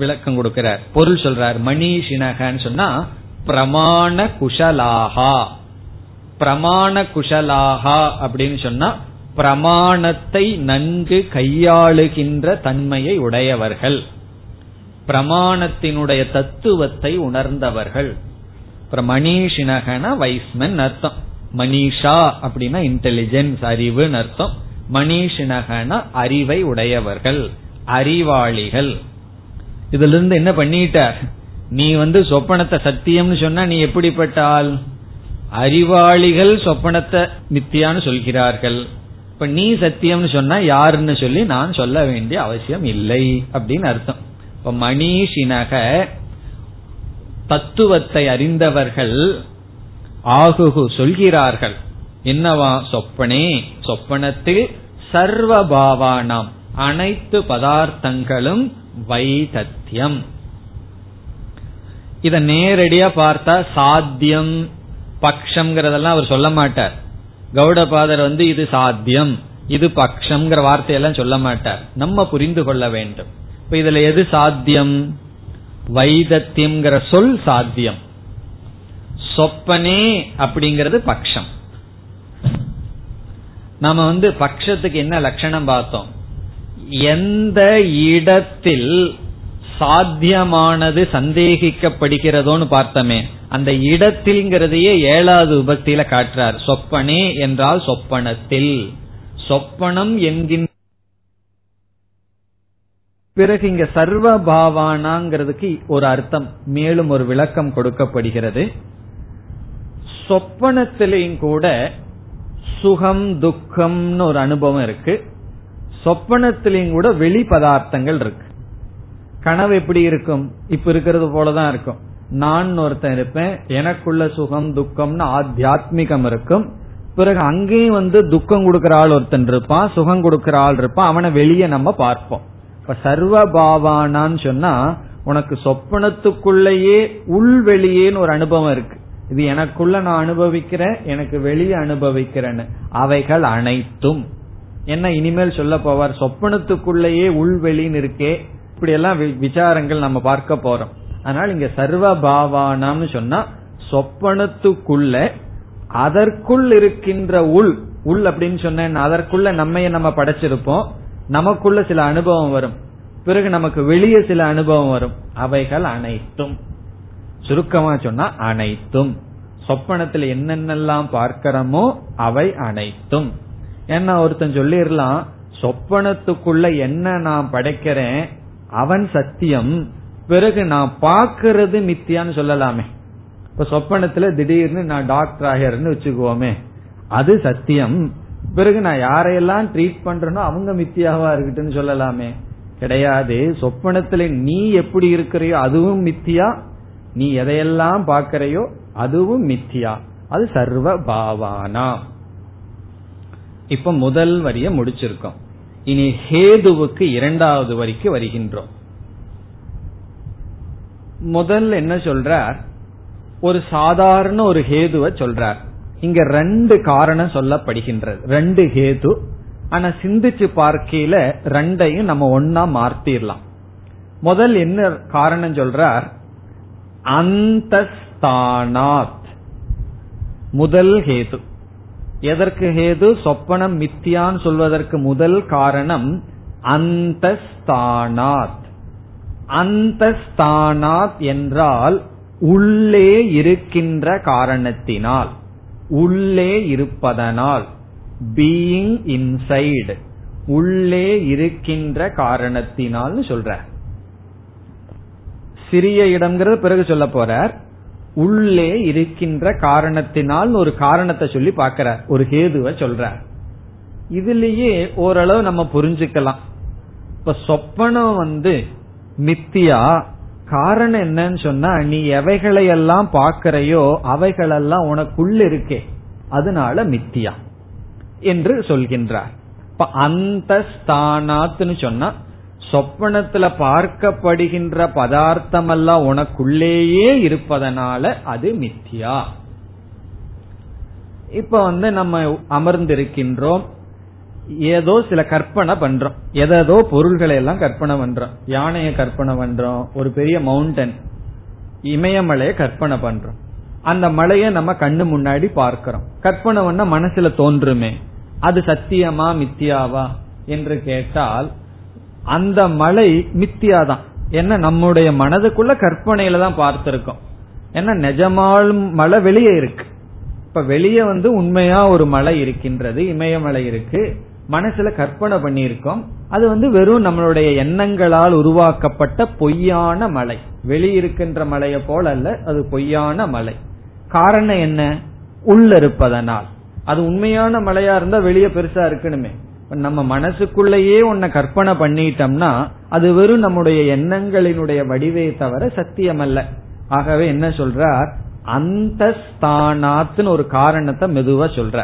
விளக்கம் கொடுக்கிறார். பொருள் சொல்றார், மணீஷினகன்னு சொன்னா பிரமாண குஷலாகா. பிரமாண குஷலாகா அப்படின்னு சொன்னா பிரமாணத்தை நன்கு கையாளுகின்ற தன்மையை உடையவர்கள், பிரமாணத்தினுடைய தத்துவத்தை உணர்ந்தவர்கள். அப்புறம் மணிஷினகன வைஸ்மன் அர்த்தம், மணிஷா அப்படின்னா இன்டெலிஜென்ஸ் அறிவுன்னு அர்த்தம், மணிஷினகன அறிவை உடையவர்கள், அறிவாளிகள். இதுல இருந்து என்ன பண்ணிட்ட, நீ சொப்பனத்தை சத்தியம்னு சொன்னா நீ எப்படிப்பட்ட ஆள்? அறிவாளிகள் சொப்பனத்தை மித்தியான்னு சொல்கிறார்கள். இப்ப நீ சத்தியம்னு சொன்னா யாருன்னு சொல்லி நான் சொல்ல வேண்டிய அவசியம் இல்லை அப்படின்னு அர்த்தம். இப்ப மணிஷினக தத்துவத்தை அறிந்தவர்கள் ஆகுகு சொல்கிறார்கள், என்னவா? சொப்பனே, சொப்பனத்தில் சர்வபாவானாம் அனைத்து பதார்த்தங்களும் வைதத்தியம். இத நேரடியா பார்த்தா சாத்தியம் பக்ஷம்ங்கிறதெல்லாம் அவர் சொல்ல மாட்டார். கௌடபாதர் இது சாத்தியம் இது பக்ஷம்ங்கிற வார்த்தையெல்லாம் சொல்ல மாட்டார். நம்ம புரிந்து கொள்ள வேண்டும். இப்ப இதுல எது சாத்தியம்? வைதத்தியம்ங்கிற சொல் சாத்தியம், சொப்பனே அப்படிங்கிறது பக்ஷம். நாம பக்ஷத்துக்கு என்ன லட்சணம் பார்த்தோம்? எந்த இடத்தில் சாத்தியமானது சந்தேகிக்கப்படுகிறதோன்னு பார்த்தமே, அந்த இடத்தில்ங்கிறதையே ஏழாவது உபத்தியில காட்டுறார். சொப்பனே என்றால் சொப்பனத்தில், சொப்பனம் என்கின்ற பிறகு இங்க சர்வபாவானாங்கிறதுக்கு ஒரு அர்த்தம் மேலும் ஒரு விளக்கம் கொடுக்கப்படுகிறது. சொப்பனத்திலையும் கூட சுகம் துக்கம்னு ஒரு அனுபவம் இருக்கு, சொப்பனத்திலையும் கூட வெளி பதார்த்தங்கள் இருக்கு. கனவு எப்படி இருக்கும்? இப்ப இருக்கிறது போலதான் இருக்கும். நான் ஒருத்தன் இருப்பேன், எனக்குள்ள சுகம் துக்கம்னு ஆத்தியாத்மிகம் இருக்கும். பிறகு அங்கேயும் துக்கம் கொடுக்கிற ஆள் ஒருத்தன் இருப்பான், சுகம் கொடுக்கிற ஆள் இருப்பான். அவனை வெளியே நம்ம பார்ப்போம். இப்ப சர்வபாவானான்னு சொன்னா உனக்கு சொப்பனத்துக்குள்ளேயே உள்வெளியேன்னு ஒரு அனுபவம் இருக்கு. இது எனக்குள்ள நான் அனுபவிக்கிறேன், எனக்கு வெளியே அனுபவிக்கிறேன்னு. அவைகள் அனைத்தும் என்ன இனிமேல் சொல்ல போவார்? சொப்பனத்துக்குள்ளேயே உள்வெளின்னு இருக்கே, இப்படி எல்லாம் விசாரங்கள் நம்ம பார்க்க போறோம். அதனால இங்க சர்வபாவானான்னு சொன்னா சொப்பனத்துக்குள்ள, அதற்குள் இருக்கின்ற உள். உள் அப்படின்னு சொன்ன அதற்குள்ள நம்மைய நம்ம படைச்சிருப்போம், நமக்குள்ள சில அனுபவம் வரும், பிறகு நமக்கு வெளியே சில அனுபவம் வரும். அவைகள் அனைத்தும், சுருக்கமா சொன்னா அனைத்தும், சொப்பனத்துல என்னென்னலாம் பார்க்கிறோமோ அவை அனைத்தும். ஏன்னா ஒருத்தன் சொல்லிடலாம், சொப்பனத்துக்குள்ள என்ன நான் படைக்கிறேன் அவன் சத்தியம், பிறகு நான் பாக்குறது மித்தியான்னு சொல்லலாமே. இப்ப சொப்பனத்துல திடீர்னு நான் டாக்டர் ஆகிறேன்னு வச்சுக்குவோமே, அது சத்தியம். பிறகு நான் யாரையெல்லாம் ட்ரீட் பண்றேனோ அவங்க மித்தியாவா இருக்குன்னு சொல்லலாமே. கிடையாது. சொப்பனத்துல நீ எப்படி இருக்கிறையோ அதுவும் மித்தியா, நீ எதையெல்லாம் பார்க்கிறையோ அதுவும் மித்தியா, அது சர்வ பாவானா. இப்ப முதல் வரிய முடிச்சிருக்கோம். இனி ஹேதுவுக்கு இரண்டாவது வரிக்கு வருகின்றோம். முதல் என்ன சொல்றார்? ஒரு சாதாரண ஒரு ஹேதுவை சொல்றார். இங்க ரெண்டு காரணம் சொல்லப்படுகின்றது, ரெண்டு ஹேது. ஆனா சிந்திச்சு பார்க்கையில ரெண்டையும் நம்ம ஒன்னா மாத்திரலாம். முதல் என்ன காரணம் சொல்றார்? அந்தஸ்தானாத், முதல் ஹேது. எதற்கு ஹேது? சொப்பனம் மித்தியான்னு சொல்வதற்கு முதல் காரணம் அந்தஸ்தானாத். அந்தஸ்தானாத் என்றால் உள்ளே இருக்கின்ற காரணத்தினால், உள்ளே இருப்பதனால், being inside, உள்ளே இருக்கின்ற காரணத்தினால் சொல்ற. சிறிய இடம்ங்கிறது பிறகு சொல்ல போறார். உள்ளே இருக்கின்ற காரணத்தினால் ஒரு காரணத்தை சொல்லி பார்க்கிறார், ஒரு ஹேதுவை சொல்றார். இதுலயே ஓரளவு நம்ம புரிஞ்சுக்கலாம். இப்ப சொப்பனம் மித்தியா, காரணம் என்னன்னு சொன்னா நீ எவைகளையெல்லாம் பார்க்கிறையோ அவைகளெல்லாம் உனக்குள்ள இருக்கே, அதனால மித்தியா என்று சொல்கின்றார். இப்ப அந்தஸ்தானாத்னு சொன்னா சொப்பனத்துல பார்க்கப்படுகின்ற பதார்த்தம் எல்லாம் உனக்குள்ளேயே இருப்பதனால அது மித்தியா. இப்ப நம்ம அமர்ந்திருக்கின்றோம், ஏதோ சில கற்பனை பண்றோம், ஏதோ பொருள்களை எல்லாம் கற்பனை பண்றோம். யானையை கற்பனை பண்றோம், ஒரு பெரிய மவுண்டன் இமயமலையை கற்பனை பண்றோம். அந்த மலையை நம்ம கண்ணு முன்னாடி பார்க்கிறோம். கற்பனை பண்ண மனசுல தோன்றுமே, அது சத்தியமா மித்தியாவா என்று கேட்டால் அந்த மலை மித்தியாதான். ஏன்னா நம்முடைய மனதுக்குள்ள கற்பனையில தான் பார்த்திருக்கோம். ஏன்னா நிஜமால் மலை வெளியே இருக்கு. இப்ப வெளியே வந்து உண்மையா ஒரு மலை இருக்கின்றது, இமயமலை இருக்கு, மனசுல கற்பனை பண்ணியிருக்கோம். அது வந்து வெறும் நம்மளுடைய எண்ணங்களால் உருவாக்கப்பட்ட பொய்யான மலை, வெளியிருக்கின்ற மலையை போல அல்ல, அது பொய்யான மலை. காரணம் என்ன? உள்ள இருப்பதனால். அது உண்மையான மலையா இருந்தா வெளியே பெருசா இருக்கணுமே. நம்ம மனசுக்குள்ளேயே ஒன்ன கற்பனை பண்ணிட்டோம்னா அது வெறும் நம்முடைய எண்ணங்களினுடைய வடிவே தவிர சத்தியமல்ல. ஆகவே என்ன சொல்றார், அந்த ஸ்தானாத்துன்னு ஒரு காரணத்தை மெதுவா சொல்ற.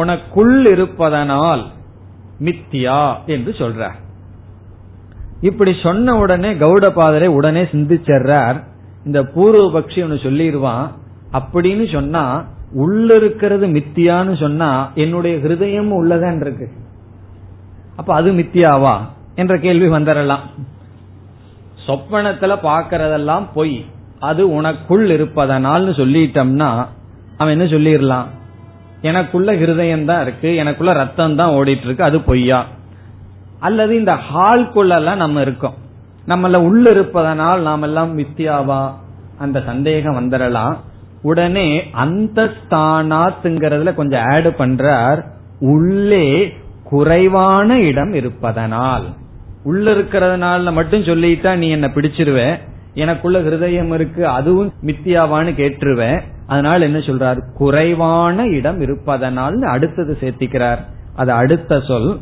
உனக்குள் இருப்பதனால் மித்தியா என்று சொல்ற. இப்படி சொன்ன உடனே கௌடபாதரை உடனே சிந்திச்சர்றார். இந்த பூர்வபக்ஷி ஒன்னு சொல்லிடுவான், அப்படின்னு சொன்னா உள்ள இருக்கிறது மித்தியான்னு சொன்னா என்னுடைய ஹிருதயம் உள்ளதான் இருக்கு, அப்ப அது மித்தியாவா என்ற கேள்வி வந்துடலாம். சொப்பனத்துல பாக்கிறதெல்லாம் பொய், அது உனக்குள் இருப்பதனால்னு சொல்லிட்டோம்னா அவன் என்ன சொல்லிடலாம், எனக்குள்ள ஹிருதயம் தான் இருக்கு, எனக்குள்ள ரத்தம் தான் ஓடிட்டு இருக்கு, அது பொய்யா. அல்லது இந்த ஹால்குள்ள நம்ம இருக்கோம், நம்மள உள்ள இருப்பதனால் நாம எல்லாம் மித்தியாவா, அந்த சந்தேகம் வந்துடலாம். உடனே அந்த ஸ்தானாத்துங்கிறதுல கொஞ்சம் ஆட் பண்றார், உள்ளே குறைவான இடம் இருப்பதனால். உள்ள இருக்கிறதுனால மட்டும் சொல்லிட்டா நீ என்ன பிடிச்சிருவ, எனக்குள்ள ஹிருதயம் இருக்கு அதுவும் மித்தியாவான்னு கேட்டுருவேன். அதனால என்ன சொல்றார், குறைவான இடம் இருப்பதனால் அடுத்தது சேர்த்திக்கிறார். அது அடுத்த சொல்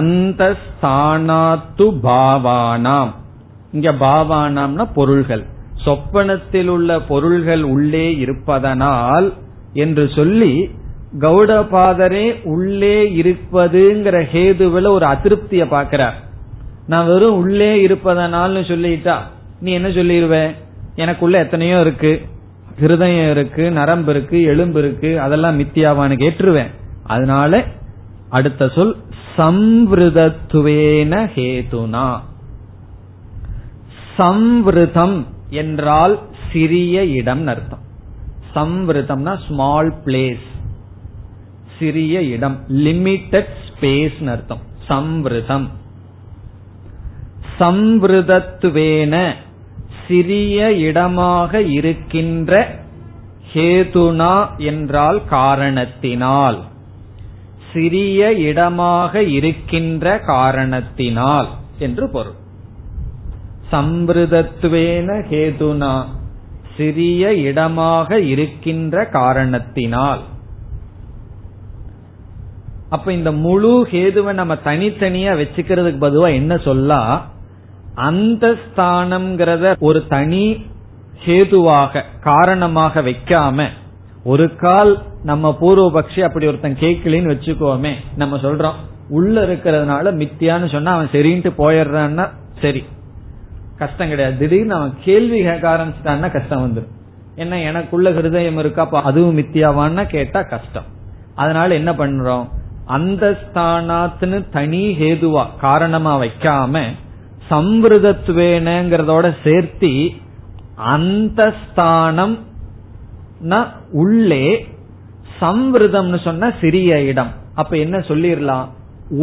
அந்த ஸ்தானாத்து பாவானாம். இங்க பாவானாம்னா பொருள்கள், சொப்பனத்தில் உள்ள பொருள்கள் உள்ளே இருப்பதனால் என்று சொல்லி கௌடபாதரே உள்ளே இருப்பதுங்கிற ஹேதுவில ஒரு அதிருப்திய பாக்கிறார். நான் வெறும் உள்ளே இருப்பதனால்னு சொல்லிட்டா நீ என்ன சொல்லிடுவ, எனக்குள்ள எத்தனையோ இருக்கு, ஹிருதயம் இருக்கு, நரம்பு இருக்கு, எலும்பு இருக்கு, அதெல்லாம் மித்தியாவான்னு கேட்டுருவேன். அதனால அடுத்த சொல் சம்விருதத்துவேன ஹேதுனா. சம்விருதம் என்றால் சிறிய இடம் அர்த்தம். சம்விருதம்னா ஸ்மால் பிளேஸ், சிறிய இடம், லிமிட்டட் ஸ்பேஸ் அர்த்தம் சம்விருதம். சம்விருதத்துவேன சிறிய இடமாக இருக்கின்ற ஹேதுனா என்றால் காரணத்தினால், சிறிய இடமாக இருக்கின்ற காரணத்தினால் என்று பொருள். சம்ருதத்துவேன ஹேதுனா சிறிய இடமாக இருக்கின்ற காரணத்தினால். அப்ப இந்த முழு ஹேதுவை நம்ம தனித்தனியா வச்சுக்கிறதுக்கு பதுவா என்ன சொல்லா, அந்த ஸ்தானம்ங்கிறத ஒரு தனி ஹேதுவாக காரணமாக வைக்காம, ஒரு கால் நம்ம பூர்வபக்ஷி அப்படி ஒருத்தன் கேட்கலின்னு வச்சுக்கோமே, நம்ம சொல்றோம் உள்ள இருக்கிறதுனால மித்தியான்னு சொன்னா அவன் சரின்ட்டு போயிடுறான்னா சரி, கஷ்டம் கிடையாது. திடீர்னு அவன் கேள்வி கேட்க ஆரம்பிச்சிட்டான்னா கஷ்டம் வந்துடும். ஏன்னா எனக்குள்ள ஹிருதயம் இருக்கா, அதுவும் மித்தியாவான்னா கேட்டா கஷ்டம். அதனால என்ன பண்றோம், அந்த ஸ்தானாத்துன்னு தனி ஹேதுவா காரணமா வைக்காம சம்ருதத்துவேனங்கிறதோட சேர்த்தி அந்த ஸ்தானம் உள்ளே, சம்ருதம்னு சொன்னா சிறிய இடம். அப்ப என்ன சொல்லிடலாம்,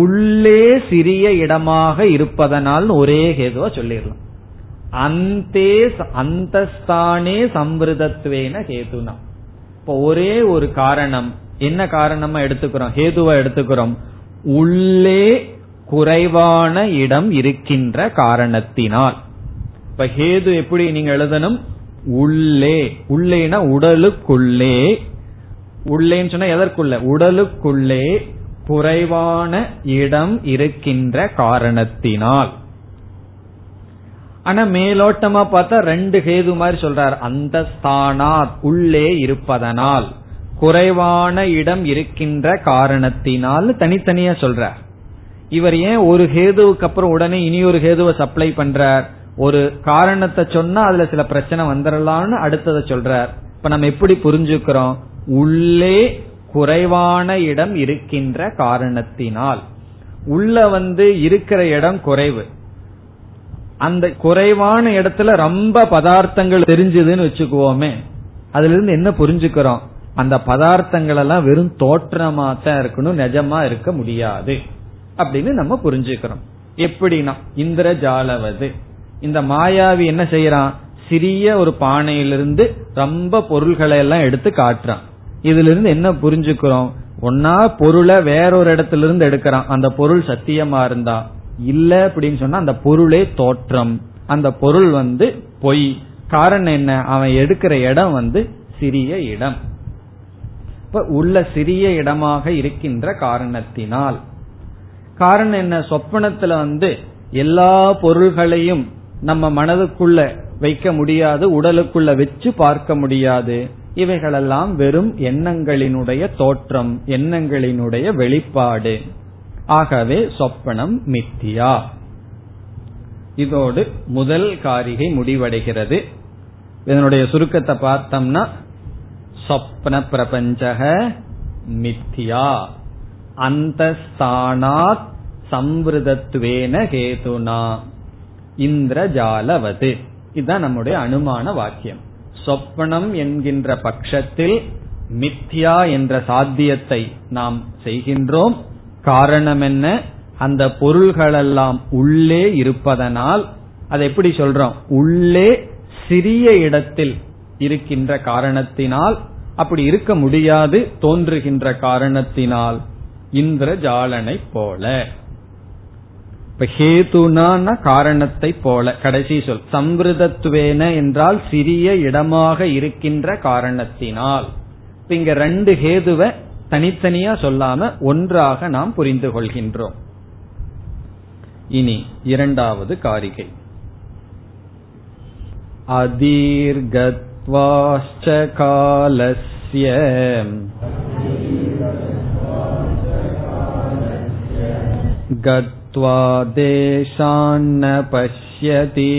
உள்ளே சிறிய இடமாக இருப்பதனால் ஒரே ஹேதுவா சொல்லிடலாம். அந்தே அந்த ஸ்தானே சம்ருதத்துவேன ஹேதுனா. இப்போ ஒரே ஒரு காரணம், என்ன காரணமா எடுத்துக்கிறோம், ஹேதுவா எடுத்துக்கிறோம், உள்ளே குறைவான இடம் இருக்கின்ற காரணத்தினால். இப்ப ஹேது எப்படி நீங்க எழுதணும், உள்ளே, உள்ளேனா உடலுக்குள்ளே, உள்ளேன்னு சொன்னா எதற்குள்ள, உடலுக்குள்ளே குறைவான இடம் இருக்கின்ற காரணத்தினால். ஆனா மேலோட்டமா பார்த்தா ரெண்டு ஹேது மாதிரி சொல்றார், அந்த ஸ்தானாத் உள்ளே இருப்பதனால், குறைவான இடம் இருக்கின்ற காரணத்தினால் தனித்தனியா சொல்றார். இவர் ஏன் ஒரு ஹேதுவுக்கு அப்புறம் உடனே இனி ஒரு ஹேதுவை சப்ளை பண்றார், ஒரு காரணத்தை சொன்னா அதுல சில பிரச்சனை வந்துடலாம்னு அடுத்ததை சொல்றார். இப்ப நம்ம எப்படி புரிஞ்சுக்கிறோம், உள்ளே குறைவான இடம் இருக்கின்ற காரணத்தினால். உள்ள வந்து இருக்கிற இடம் குறைவு, அந்த குறைவான இடத்துல ரொம்ப பதார்த்தங்கள் தெரிஞ்சதுன்னு வச்சுக்குவோமே, அதுல இருந்து என்ன புரிஞ்சுக்கிறோம், அந்த பதார்த்தங்கள் எல்லாம் வெறும் தோற்றமா தான் இருக்கணும், நிஜமா இருக்க முடியாது அப்படின்னு நம்ம புரிஞ்சுக்கிறோம். எப்படின்னா இந்திரஜாலவது, இந்த மாயாவி என்ன செய்யறான், சிறிய ஒரு பானையிலிருந்து ரொம்ப பொருள்களை எல்லாம் எடுத்து காட்டுறான். இதுல இருந்து என்ன புரிஞ்சுக்கிறோம், ஒன்னா பொருளை வேறொரு இடத்துல இருந்து எடுக்கிறான், அந்த பொருள் சத்தியமா இருந்தா, இல்ல அப்படின்னு சொன்னா அந்த பொருளே தோற்றம், அந்த பொருள் பொய். காரணம் என்ன, அவன் எடுக்கிற இடம் சிறிய இடம், இப்ப உள்ள சிறிய இடமாக இருக்கின்ற காரணத்தினால். காரணம் என்ன, சொப்பனத்துல எல்லா பொருள்களையும் நம்ம மனதுக்குள்ள வைக்க முடியாது, உடலுக்குள்ள வச்சு பார்க்க முடியாது, இவைகளெல்லாம் வெறும் எண்ணங்களினுடைய தோற்றம், எண்ணங்களினுடைய வெளிப்பாடு. ஆகவே சொப்பனம் மித்தியா. இதோடு முதல் காரிகை முடிவடைகிறது. இதனுடைய சுருக்கத்தை பார்த்தோம்னா சொப்ன பிரபஞ்சக மித்யா அந்தஸ்தானாத் சம்ருதத்வேன கேதுனா இந்திரஜாலவது. இதுதான் நம்முடைய அனுமான வாக்கியம். சொப்பனம் என்கின்ற பட்சத்தில் மித்யா என்ற சாத்தியத்தை நாம் செய்கின்றோம். காரணம் என்ன, அந்த பொருள்களெல்லாம் உள்ளே இருப்பதனால். அதை எப்படி சொல்றோம், உள்ளே சிறிய இடத்தில் இருக்கின்ற காரணத்தினால், அப்படி இருக்க முடியாது தோன்றுகின்ற காரணத்தினால், இந்திரஜாலனை போல. இப்ப ஹேதுனான காரணத்தை போல. கடைசி சொல் சம்ருதத்துவேன என்றால் சிறிய இடமாக இருக்கின்ற காரணத்தினால். இங்க ரெண்டு ஹேதுவை தனித்தனியா சொல்லாம ஒன்றாக நாம் புரிந்து கொள்கின்றோம். இனி இரண்டாவது காரிகை. அதீர்கத்வாஸ்ச காலஸ்ய கத்வா தேசான்ன பஷ்யதி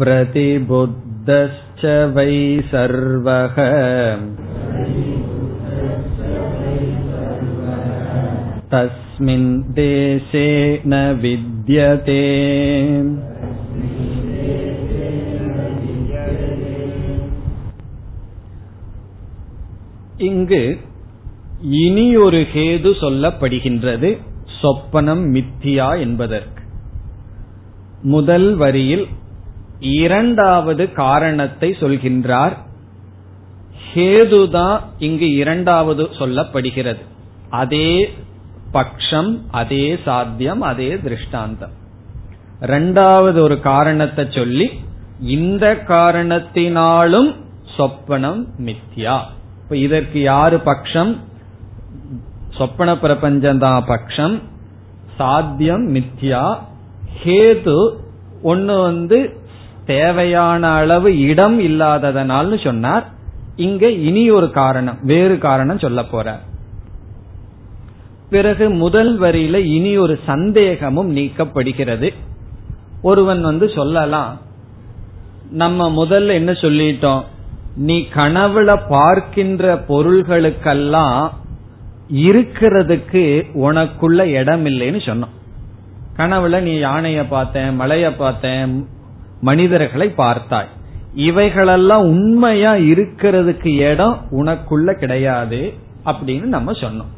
பிரதிபுத்தஸ்ச வை சர்வஹ தஸ்மின் தேசே ந வித்யதே. இங்கு இனி ஒரு ஹேது சொல்லப்படுகின்றது சொப்பனம் மித்தியா என்பதற்கு. முதல் வரியில் இரண்டாவது காரணத்தை சொல்கின்றார். ஹேதுதான் இங்கு இரண்டாவது சொல்லப்படுகிறது. அதே பட்சம், அதே சாத்தியம், அதே திருஷ்டாந்தம். இரண்டாவது ஒரு காரணத்தை சொல்லி இந்த காரணத்தினாலும் சொப்பனம் மித்யா. இதற்கு யாரு பட்சம், சொப்பன பிரபஞ்சந்தான் பட்சம், சாத்தியம் மித்யா. ஹேது ஒன்னு தேவையான அளவு இடம் இல்லாததனால்னு சொன்னார். இங்க இனி ஒரு காரணம், வேறு காரணம் சொல்ல போறார். பிறகு முதல் வரியில இனி ஒரு சந்தேகமும் நீக்கப்படுகிறது. ஒருவன் சொல்லலாம், நம்ம முதல்ல என்ன சொல்லிட்டோம், நீ கனவுல பார்க்கின்ற பொருள்களுக்கெல்லாம் இருக்கிறதுக்கு உனக்குள்ள இடம் இல்லைன்னு சொன்னோம். கனவுல நீ யானைய பார்த்தேன், மலைய பார்த்தேன், மனிதர்களை பார்த்தாய், இவைகளெல்லாம் உண்மையா இருக்கிறதுக்கு இடம் உனக்குள்ள கிடையாது அப்படின்னு நம்ம சொன்னோம்.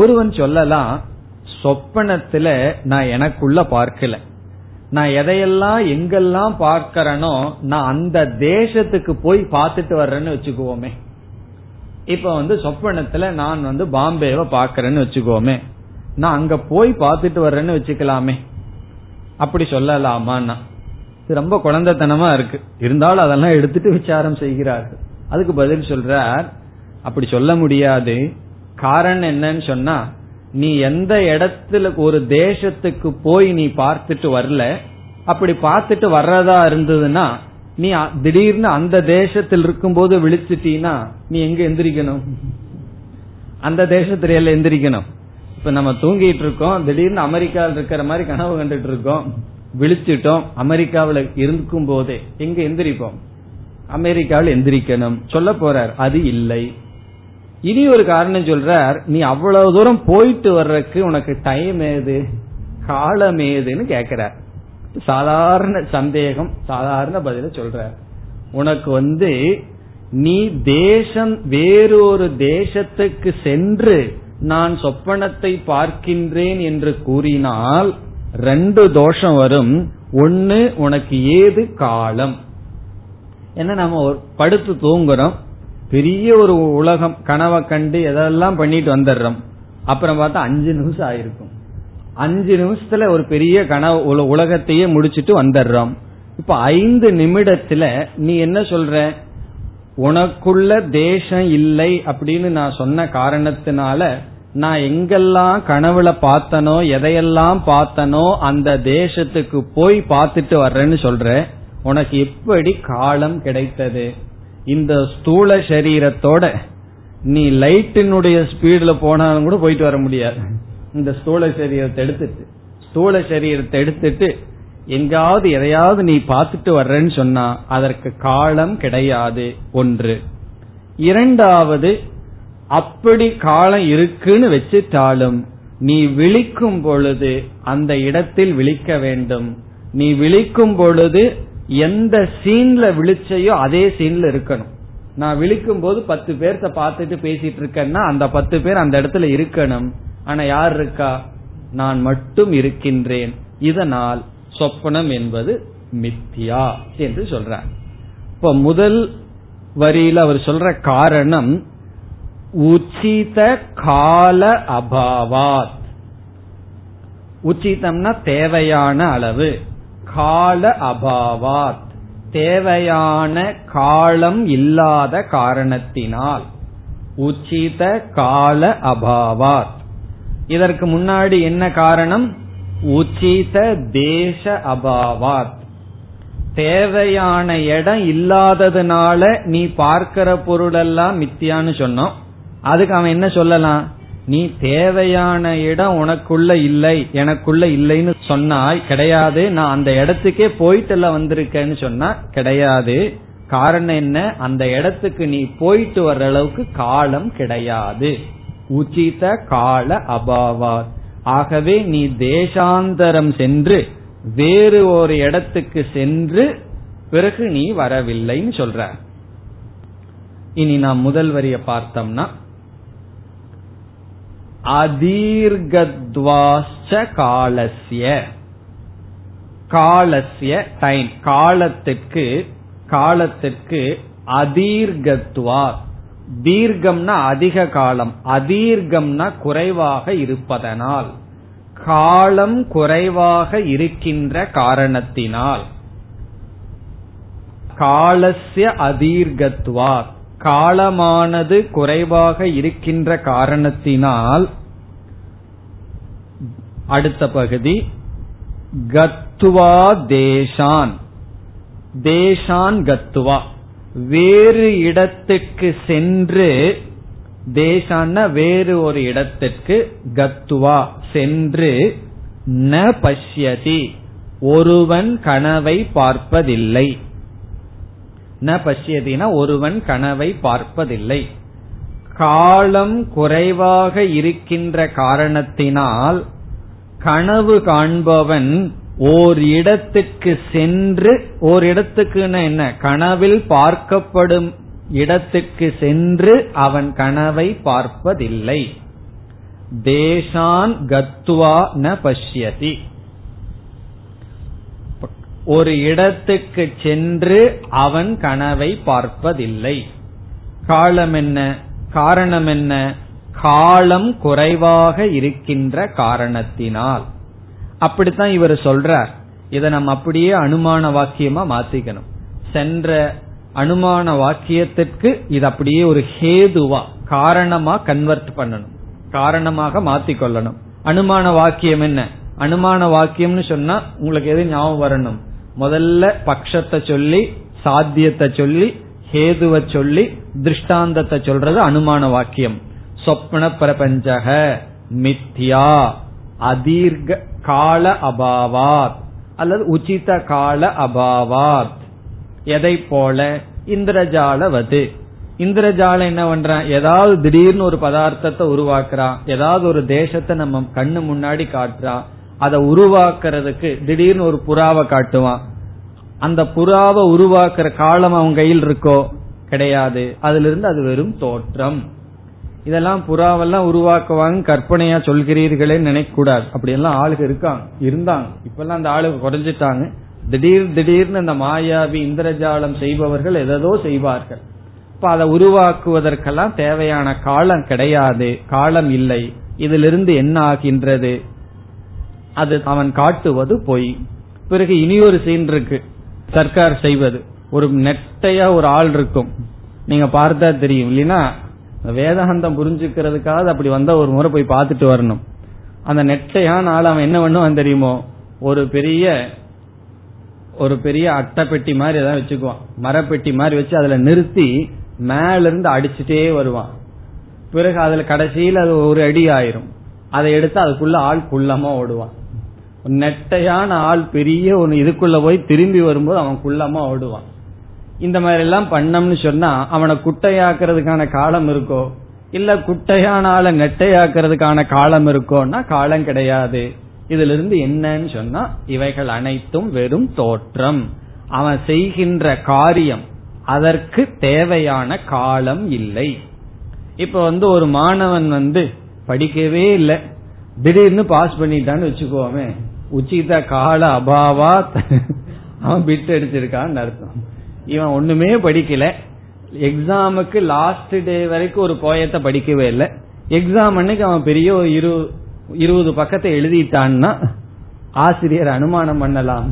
ஒருவன் சொல்லலாம், சொப்பனத்துல நான் எனக்குள்ள பார்க்கல, நான் எதையெல்லாம் எங்கெல்லாம் பார்க்கிறனோ நான் அந்த தேசத்துக்கு போய் பார்த்துட்டு வர்றேன்னு வச்சுக்கோமே. இப்ப சொப்பனத்துல நான் பாம்பேவை பாக்கிறேன்னு வச்சுக்கோமே, நான் அங்க போய் பார்த்துட்டு வர்றேன்னு வச்சுக்கலாமே, அப்படி சொல்லலாமான்னா இது ரொம்ப குழந்தைத்தனமா இருக்கு. இருந்தாலும் அதெல்லாம் எடுத்துட்டு விசாரம் செய்கிறார்கள். அதுக்கு பதில் சொல்றார், அப்படி சொல்ல முடியாது. காரணம் என்னன்னு சொன்னா, நீ எந்த இடத்துல ஒரு தேசத்துக்கு போய் நீ பார்த்துட்டு வரல, அப்படி பார்த்துட்டு வர்றதா இருந்ததுன்னா நீ திடீர்னு அந்த தேசத்தில் இருக்கும் போது விழிச்சிட்டீன்னா நீ எங்க எந்திரிக்கணும், அந்த தேசத்துல எந்திரிக்கணும். இப்ப நம்ம தூங்கிட்டு இருக்கோம், திடீர்னு அமெரிக்காவில் இருக்கிற மாதிரி கனவு கண்டுட்டு இருக்கோம், விழிச்சிட்டோம், அமெரிக்காவில இருக்கும் போதே எங்க எந்திரிப்போம், அமெரிக்காவில் எந்திரிக்கணும் சொல்ல போறார். அது இல்லை. இனி ஒரு காரணம் சொல்றார், நீ அவ்வளவு தூரம் போயிட்டு வர்றதுக்கு உனக்கு டைம் ஏது, காலம் ஏதுன்னு கேக்குறார். சாதாரண சந்தேகம் சாதாரண பதில சொல்ற. உனக்கு நீ தேசம் வேறொரு தேசத்துக்கு சென்று நான் சொப்பனத்தை பார்க்கின்றேன் என்று கூறினால் 2 தோஷம் வரும். ஒன்னு, உனக்கு ஏது காலம், என்ன நம்ம படுத்து தூங்குறோம், பெரிய ஒரு உலகம் கனவை கண்டு எதெல்லாம் பண்ணிட்டு வந்துடுறோம், அப்புறம் பார்த்தா 5 நிமிஷம் ஆயிருக்கும், 5 நிமிஷத்துல ஒரு பெரிய கனவு உலகத்தையே முடிச்சுட்டு வந்துடுறோம். இப்ப 5 நிமிடத்துல நீ என்ன சொல்ற, உனக்குள்ள தேசம் இல்லை அப்படின்னு நான் சொன்ன காரணத்தினால நான் எங்கெல்லாம் கனவுல பார்த்தனோ எதையெல்லாம் பார்த்தனோ அந்த தேசத்துக்கு போய் பார்த்துட்டு வர்றேன்னு சொல்ற. உனக்கு எப்படி காலம் கிடைத்தது? இந்த ஸ்தூல சரீரத்தோட நீ லைட்டினுடைய ஸ்பீட்ல போனாலும் கூட போயிட்டு வர முடியாது. இந்த ஸ்தூல சரீரத்தை எடுத்துட்டு எங்காவது எதையாவது நீ பார்த்துட்டு வர்றன்னு சொன்னா அதற்கு காலம் கிடையாது. ஒன்று. இரண்டாவது, அப்படி காலம் இருக்குன்னு வச்சுட்டாலும் நீ விழிக்கும் பொழுது அந்த இடத்தில் விழிக்க வேண்டும். நீ விழிக்கும் பொழுது எந்த சீன்ல விழிச்சையோ அதே சீன்ல இருக்கணும். நான் விழிக்கும் போது 10 பேர்த்த பார்த்துட்டு பேசிட்டு இருக்கேன்னா அந்த 10 பேர் அந்த இடத்துல இருக்கணும். ஆனா யார் இருக்கா? நான் மட்டும் இருக்கின்றேன். இதனால் சொப்பனம் என்பது மித்தியா என்று சொல்றார். இப்ப முதல் வரியில அவர் சொல்ற காரணம் உச்சித கால அபாவாத். உச்சிதம்னா தேவையான அளவு, கால அபாவாத் தேவையான காலம் இல்லாத காரணத்தினால். உச்சித கால அபாவாத். இதற்கு முன்னாடி என்ன காரணம்? உச்சித தேச அபாவாத். தேவையான இடம் இல்லாததுனால நீ பார்க்கிற பொருளெல்லாம் மித்தியான்னு சொன்னோம். அதுக்கு அவன் என்ன சொல்லலாம்? நீ தேவையான இடம் உனக்குள்ள இல்லை, எனக்குள்ள இல்லைன்னு சொன்னாய் கிடையாது. நான் அந்த இடத்துக்கே போயிட்டு எல்லாம் வந்திருக்கேன்னு சொன்னா கிடையாது. காரணம் என்ன? அந்த இடத்துக்கு நீ போயிட்டு வர்ற அளவுக்கு காலம் கிடையாது. உச்சித கால அபாவாத். ஆகவே நீ தேசாந்தரம் சென்று வேறு ஒரு இடத்துக்கு சென்று பிறகு நீ வரவில்லைன்னு சொல்ற. இனி நாம் முதல் வரிய பார்த்தோம்னா அதீர்கத்வாச்ச காலஸ்ய, காலஸ்ய டைம், காலத்திற்கு அதீர்கத்வா, தீர்க்கம்னா அதிக காலம், அதீர்க்கம்னா குறைவாக இருப்பதனால், காலம் குறைவாக இருக்கின்ற காரணத்தினால். காலஸ்ய அதீர்கத்வா, காலமானது குறைவாக இருக்கின்ற காரணத்தினால். அடுத்த பகுதி கத்வா தேசான், தேசான் கத்வா வேறு இடத்துக்கு சென்று, தேசான வேறு ஒரு இடத்திற்கு, கத்வா சென்று, ந பஷ்யதி ஒருவன் கனவை பார்ப்பதில்லை. ந பஷ்யதினா ஒருவன் கனவை பார்ப்பதில்லை. காலம் குறைவாக இருக்கின்ற காரணத்தினால் கனவு காண்பவன் ஓர் இடத்துக்கு சென்று, ஓர் இடத்துக்குன்னா என்ன, கனவில் பார்க்கப்படும் இடத்துக்கு சென்று அவன் கனவை பார்ப்பதில்லை. தேசான் கத்வா ந பஷ்யதி, ஒரு இடத்துக்கு சென்று அவன் கனவை பார்ப்பதில்லை. காலம் என்ன, காரணம் என்ன? காலம் குறைவாக இருக்கின்ற காரணத்தினால். அப்படித்தான் இவர் சொல்றார். இதை நம்ம அப்படியே அனுமான வாக்கியமா மாத்திக்கணும். சென்ற அனுமான வாக்கியத்திற்கு இது அப்படியே ஒரு ஹேதுவா, காரணமா கன்வெர்ட் பண்ணணும், காரணமாக மாத்திக்கொள்ளணும். அனுமான வாக்கியம் என்ன? அனுமான வாக்கியம்னு சொன்னா உங்களுக்கு எது ஞாபகம் வரணும்? முதல்ல பட்சத்தை சொல்லி, சாத்தியத்தை சொல்லி, ஹேதுவை சொல்லி, திருஷ்டாந்தத்தை சொல்றது அனுமான வாக்கியம். சொப்ன பிரபஞ்சக மித்யா அதீர்க கால அபாவாத் அல்லது உச்சித கால அபாவாத். எதை போல? இந்திரஜாலவது. இந்திரஜாலம் என்ன பண்றான்? ஏதாவது திடீர்னு ஒரு பதார்த்தத்தை உருவாக்குறான், ஏதாவது ஒரு தேசத்தை நம்ம கண்ணு முன்னாடி காட்டுறான். அதை உருவாக்குறதுக்கு திடீர்னு ஒரு புறாவை காட்டுவான். அந்த புறாவை உருவாக்குற காலம் அவன் கையில் இருக்கோ? கிடையாது. அதுல இருந்து அது வெறும் தோற்றம். இதெல்லாம் புறாவெல்லாம் உருவாக்குவாங்க கற்பனையா சொல்கிறீர்களே நினைக்க கூடாது. அப்படி எல்லாம் ஆளுக்கு இருக்காங்க, இருந்தாங்க. இப்பெல்லாம் அந்த ஆளுக்கு குறைஞ்சிட்டாங்க. திடீர்னு அந்த மாயாவி இந்திரஜாலம் செய்பவர்கள் எதோ செய்வார்கள். இப்ப அதை உருவாக்குவதற்கெல்லாம் தேவையான காலம் கிடையாது, காலம் இல்லை. இதிலிருந்து என்ன ஆகின்றது? அது அவன் காட்டுவது பொய். பிறகு இனியொரு சீன் இருக்கு, சர்க்கார் செய்வது. ஒரு நெட்டையா ஒரு ஆள் இருக்கும், நீங்க பார்த்தா தெரியும். இல்லைன்னா வேதாந்தம் புரிஞ்சுக்கிறதுக்காக அப்படி வந்தா ஒரு முறை போய் பார்த்துட்டு வரணும். அந்த நெட்டையான ஆள் அவன் என்ன பண்ணுவான் தெரியுமோ? ஒரு பெரிய அட்டை பெட்டி மாதிரி ஏதாவது வச்சுக்குவான், மரப்பெட்டி மாதிரி வச்சு அதுல நிறுத்தி மேல இருந்து அடிச்சுட்டே வருவான். பிறகு அதுல கடைசியில் அது ஒரு அடி ஆயிரும். அதை எடுத்து அதுக்குள்ள ஆள் குள்ளமா ஓடுவான். நெட்டையான ஆள் பெரிய ஒரு இதுக்குள்ள போய் திரும்பி வரும்போது அவன் குள்ளமா ஓடுவான். இந்த மாதிரி எல்லாம் பண்ணம்னு சொன்னா அவனை குட்டையாக்குறதுக்கான காலம் இருக்கோ? இல்ல குட்டையான ஆளை நெட்டையாக்குறதுக்கான காலம் இருக்கோன்னா காலம் கிடையாது. இதுல இருந்து என்னன்னு சொன்னா இவைகள் அனைத்தும் வெறும் தோற்றம். அவன் செய்கின்ற காரியம் அதற்கு தேவையான காலம் இல்லை. இப்ப ஒரு மாணவன் படிக்கவே இல்லை, திடீர்னு பாஸ் பண்ணிட்டான்னு வச்சுக்கோமே, உச்சித கால அபாவா அவன் பிட் எடுத்திருக்கான்னு அர்த்தம். இவன் ஒண்ணுமே படிக்கல, எக்ஸாமுக்கு லாஸ்ட் டே வரைக்கும் ஒரு போயத்தை படிக்கவே இல்லை. எக்ஸாம் அன்னைக்கு அவன் பெரிய 20 பக்கத்தை எழுதிட்டான்னா ஆசிரியர் அனுமானம் பண்ணலாம்,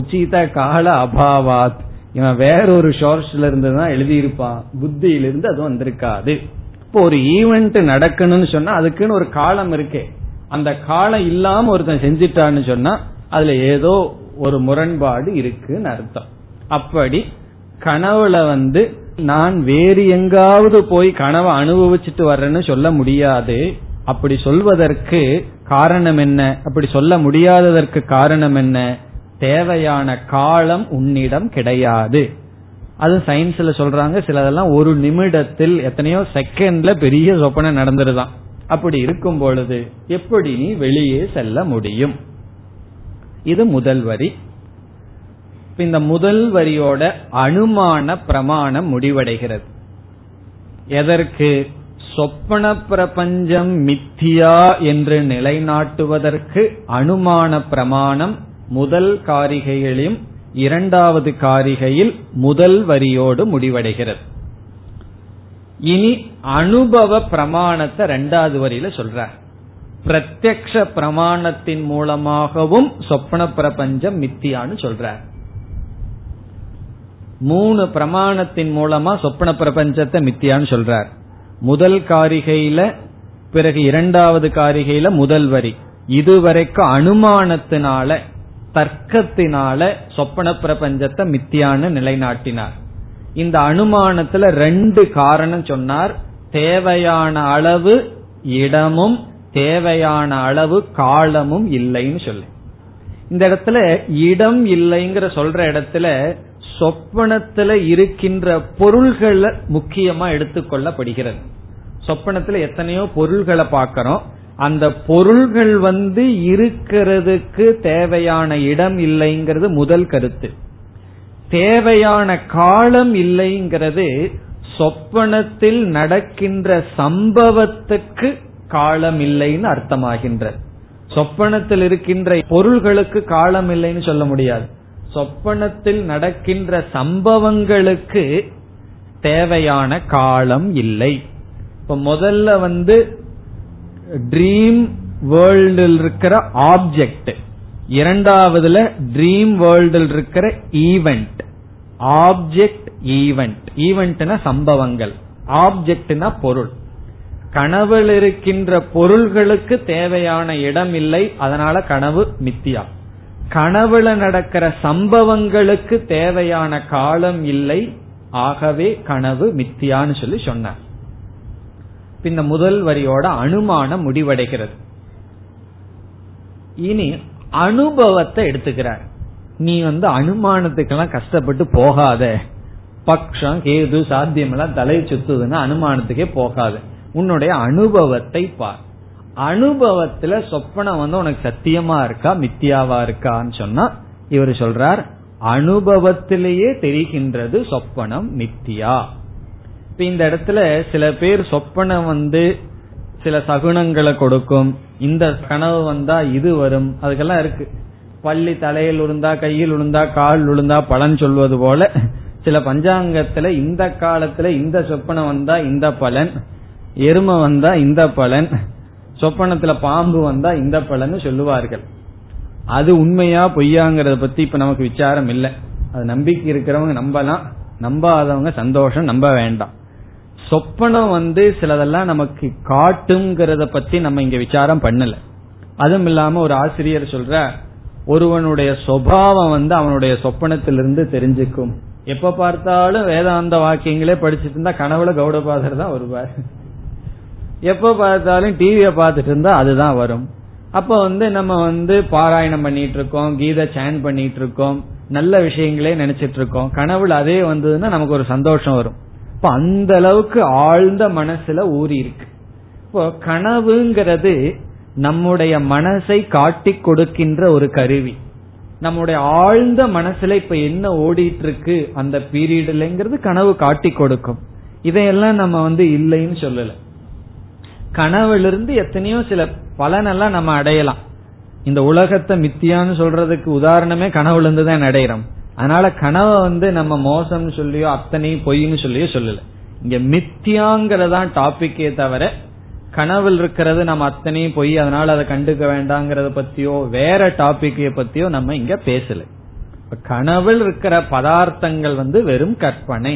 உச்சித கால அபாவாத் இவன் வேற ஒரு சோர்ஸ்ல இருந்துதான் எழுதியிருப்பான், புத்தியிலிருந்து அது வந்திருக்காது. இப்போ ஒரு ஈவெண்ட் நடக்கணும்னு சொன்னா அதுக்குன்னு ஒரு காலம் இருக்கே, அந்த காலம் இல்லாம ஒருத்தன் செஞ்சிட்டான்னு சொன்னா அதுல ஏதோ ஒரு முரண்பாடு இருக்குன்னு அர்த்தம். அப்படி கனவுல நான் வேறு எங்காவது போய் கனவை அனுபவிச்சுட்டு வர்றேன்னு சொல்ல முடியாது. அப்படி சொல்வதற்கு காரணம் என்ன? அப்படி சொல்ல முடியாததற்கு காரணம் என்ன? தேவையான காலம் உன்னிடம் கிடையாது. அது சயின்ஸ்ல சொல்றாங்க, சிலதெல்லாம் ஒரு நிமிடத்தில் எத்தனையோ செகண்ட்ல பெரிய சொப்பனை நடந்துருதான். அப்படி இருக்கும் பொழுது எப்படி நீ வெளியே செல்ல முடியும்? இது முதல் வரி. இந்த முதல் வரியோட அனுமான பிரமாணம் முடிவடைகிறது. எதற்கு? சொப்பன பிரபஞ்சம் மித்தியா என்று நிலைநாட்டுவதற்கு அனுமான பிரமாணம் முதல் காரிகையிலும் இரண்டாவது காரிகையில் முதல் வரியோடு முடிவடைகிறது. இனி அனுபவ பிரமாணத்தை இரண்டாவது வரியில சொல்றார். பிரத்யக்ஷ பிரமாணத்தின் மூலமாகவும் சொப்பன பிரபஞ்சம் மித்தியான்னு சொல்றார். 3 பிரமாணத்தின் மூலமா சொப்பன பிரபஞ்சத்தை மித்தியான்னு சொல்றார். முதல் காரிகையில, பிறகு இரண்டாவது காரிகையில முதல் வரி. இதுவரைக்கும் அனுமானத்தினால, தர்க்கத்தினால சொப்பன பிரபஞ்சத்தை மித்தியான்னு நிலைநாட்டினார். இந்த அனுமானத்துல 2 காரணம் சொன்னார். தேவையான அளவு இடமும் தேவையான அளவு காலமும் இல்லைன்னு சொல்லு. இந்த இடத்துல இடம் இல்லைங்கிற சொல்ற இடத்துல சொப்பனத்துல இருக்கின்ற பொருள்கள் முக்கியமா எடுத்துக்கொள்ளப்படுகிறது. சொப்பனத்துல எத்தனையோ பொருள்களை பார்க்கிறோம். அந்த பொருள்கள் இருக்கிறதுக்கு தேவையான இடம் இல்லைங்கிறது முதல் கருத்து. தேவையான காலம் இல்லைங்கிறது சொப்பனத்தில் நடக்கின்ற சம்பவத்துக்கு காலம் இல்லைன்னு அர்த்தமாகின்றது. சொப்பனத்தில் இருக்கின்ற பொருள்களுக்கு காலம் இல்லைன்னு சொல்ல முடியாது. சொப்பனத்தில் நடக்கின்ற சம்பவங்களுக்கு தேவையான காலம் இல்லை. இப்ப முதல்ல ட்ரீம் வேர்ல்டில் இருக்கிற ஆப்ஜெக்ட், இரண்டாவதுல ட்ரீம் வேர்ல்டில் இருக்கிற ஈவெண்ட். ஆப்ஜெக்ட் ஈவெண்ட், ஈவெண்ட்னா சம்பவங்கள், ஆப்ஜெக்ட்னா பொருள். கனவில் இருக்கின்ற பொருள்களுக்கு தேவையான இடம் இல்லை, அதனால கனவு மித்தியா. கனவுல நடக்கிற சம்பவங்களுக்கு தேவையான காலம் இல்லை, ஆகவே கனவு மித்தியான்னு சொல்லி சொன்னார். பின்ன முதல் வரியோட அனுமானம் முடிவடைகிறது. இனி அனுபவத்தை எடுத்துக்கிறார். நீ அனுமானத்துக்கெல்லாம் கஷ்டப்பட்டு போகாத, பக்ஷம் ஏது சாத்தியம் எல்லாம் தலை சுத்துதுன்னா அனுமானத்துக்கே போகாத, உன்னுடைய அனுபவத்தை பார். அனுபவத்துல சொப்பனம் வந்து உனக்கு சத்தியமா இருக்கா மித்தியாவா இருக்கான்னு சொன்னா இவர் சொல்றார் அனுபவத்திலேயே தெரிகின்றது சொப்பனம் மித்தியா. இப்ப இந்த இடத்துல சில பேர் சொப்பனம் வந்து சில சகுனங்களை கொடுக்கும், இந்த கனவு வந்தா இது வரும், அதுக்கெல்லாம் இருக்கு. பள்ளி தலையில் உளுந்தா கையில் உளுந்தா கால் உளுந்தா பலன் சொல்வது போல சில பஞ்சாங்கத்துல இந்த காலத்துல இந்த சொப்பனம் வந்தா இந்த பலன், எருமை வந்தா இந்த பலன், சொப்பனத்துல பாம்பு வந்தா இந்த பலன்னு சொல்லுவார்கள். அது உண்மையா பொய்யாங்கறத பத்தி இப்ப நமக்கு விசாரம் இல்லை. அது நம்பிக்கை இருக்கிறவங்க நம்பலாம், நம்பாதவங்க சந்தோஷம், நம்ப வேண்டாம். சொப்பனம் வந்து சிலதெல்லாம் நமக்கு காட்டுங்கிறத பத்தி நம்ம இங்க விசாரம் பண்ணல. அதுவும் இல்லாம ஒரு ஆசிரியர் சொல்ற ஒருவனுடைய சுபாவம் வந்து அவனுடைய சொப்பனத்திலிருந்து தெரிஞ்சுக்கும். எப்ப பார்த்தாலும் வேதாந்த வாக்கியங்களே படிச்சுட்டு இருந்தா கனவுல கௌடபாதர் தான் வருவார், எப்ப பார்த்தாலும் டிவியை பார்த்துட்டு இருந்தா அதுதான் வரும். அப்ப வந்து நம்ம வந்து பாராயணம் பண்ணிட்டு இருக்கோம், கீதை சான் பண்ணிட்டு இருக்கோம், நல்ல விஷயங்களே நினைச்சிட்டு இருக்கோம், கனவுல அதே வந்ததுன்னா நமக்கு ஒரு சந்தோஷம் வரும். இப்ப அந்த அளவுக்கு ஆழ்ந்த மனசுல ஊறி இருக்கு. இப்போ கனவுங்கிறது நம்முடைய மனசை காட்டி கொடுக்கின்ற ஒரு கருவி. நம்முடைய ஆழ்ந்த மனசுல இப்ப என்ன ஓடிட்டு இருக்கு அந்த பீரியட்லங்கிறது கனவு காட்டி கொடுக்கும். இதையெல்லாம் நம்ம வந்து இல்லைன்னு சொல்லல. கனவுலிருந்து எத்தனையோ சில பலனெல்லாம் நம்ம அடையலாம். இந்த உலகத்தை மித்தியான்னு சொல்றதுக்கு உதாரணமே கனவுல இருந்து தான் அடையிறோம். அதனால கனவை வந்து நம்ம மோசம்னு சொல்லியோ அத்தனை பொய்ன்னு சொல்லியோ சொல்லல. இங்க மித்தியாங்கிறதான் டாபிக்கே தவிர கனவுல இருக்கிறது நம்ம அத்தனை பொய் அதனால அதை கண்டுக்க வேண்டாங்கிறத பத்தியோ வேற டாபிக்க பத்தியோ நம்ம இங்க பேசல. கனவுல இருக்கிற பதார்த்தங்கள் வந்து வெறும் கற்பனை,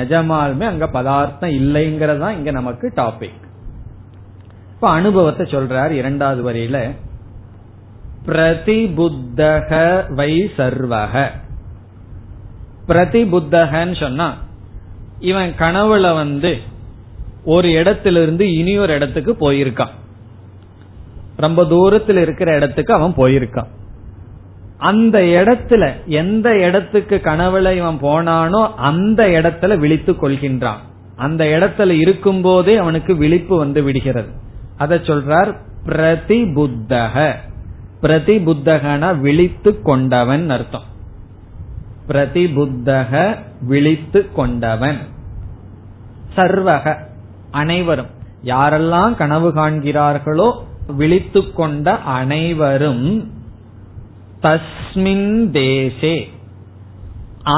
நிஜமாலுமே அங்க பதார்த்தம் இல்லைங்கிறதா இங்க நமக்கு டாபிக். இப்ப அனுபவத்தை சொல்றார் இரண்டாவது வரியில, பிரதிபுத்தக வை சர்வக. பிரதிபுத்தகன்னு சொன்னா இவன் கனவுல வந்து ஒரு இடத்திலிருந்து இனி ஒரு இடத்துக்கு போயிருக்கான், ரொம்ப தூரத்தில் இருக்கிற இடத்துக்கு அவன் போயிருக்கான். அந்த இடத்துல எந்த இடத்துக்கு கனவுல இவன் போனானோ அந்த இடத்துல விழித்து கொள்கின்றான். அந்த இடத்துல இருக்கும் போதே அவனுக்கு விழிப்பு வந்து விடுகிறது. அத சொல்றார் பிரதிபுத்தக. பிரதிபுத்தகனா விழித்து கொண்டவன் அர்த்தம். பிரதிபுத்தக விழித்து கொண்டவன். சர்வக அனைவரும், யாரெல்லாம் கனவு காண்கிறார்களோ விழித்து கொண்ட அனைவரும். தஸ்மின் தேசே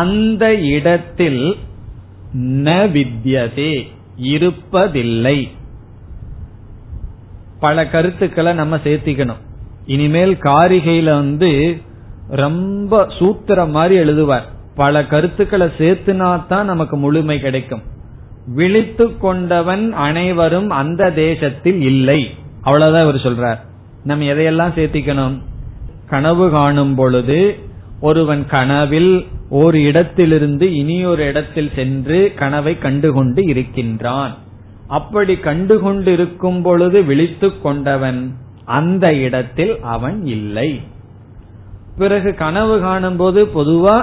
அந்த இடத்தில் ந வித்யதே இருப்பதில்லை. பல கருத்துக்களை நம்ம சேர்த்திக்கணும். இனிமேல் காரிகையில வந்து ரொம்ப சூத்திர மாதிரி எழுதுவார். பல கருத்துக்களை சேர்த்துனாதான் நமக்கு முழுமை கிடைக்கும். விழித்து கொண்டவன் அனைவரும் அந்த தேசத்தில் இல்லை, அவ்வளவுதான் இவர் சொல்றார். நம்ம எதையெல்லாம் சேர்த்திக்கணும்? கனவு காணும் பொழுது ஒருவன் கனவில் ஒரு இடத்திலிருந்து இனியொரு இடத்தில் சென்று கனவை கண்டுகொண்டு இருக்கின்றான். அப்படி கண்டுகொண்டு இருக்கும் பொழுது விழித்து கொண்டவன் அந்த இடத்தில் அவன் இல்லை. பிறகு கனவு காணும் போது பொதுவா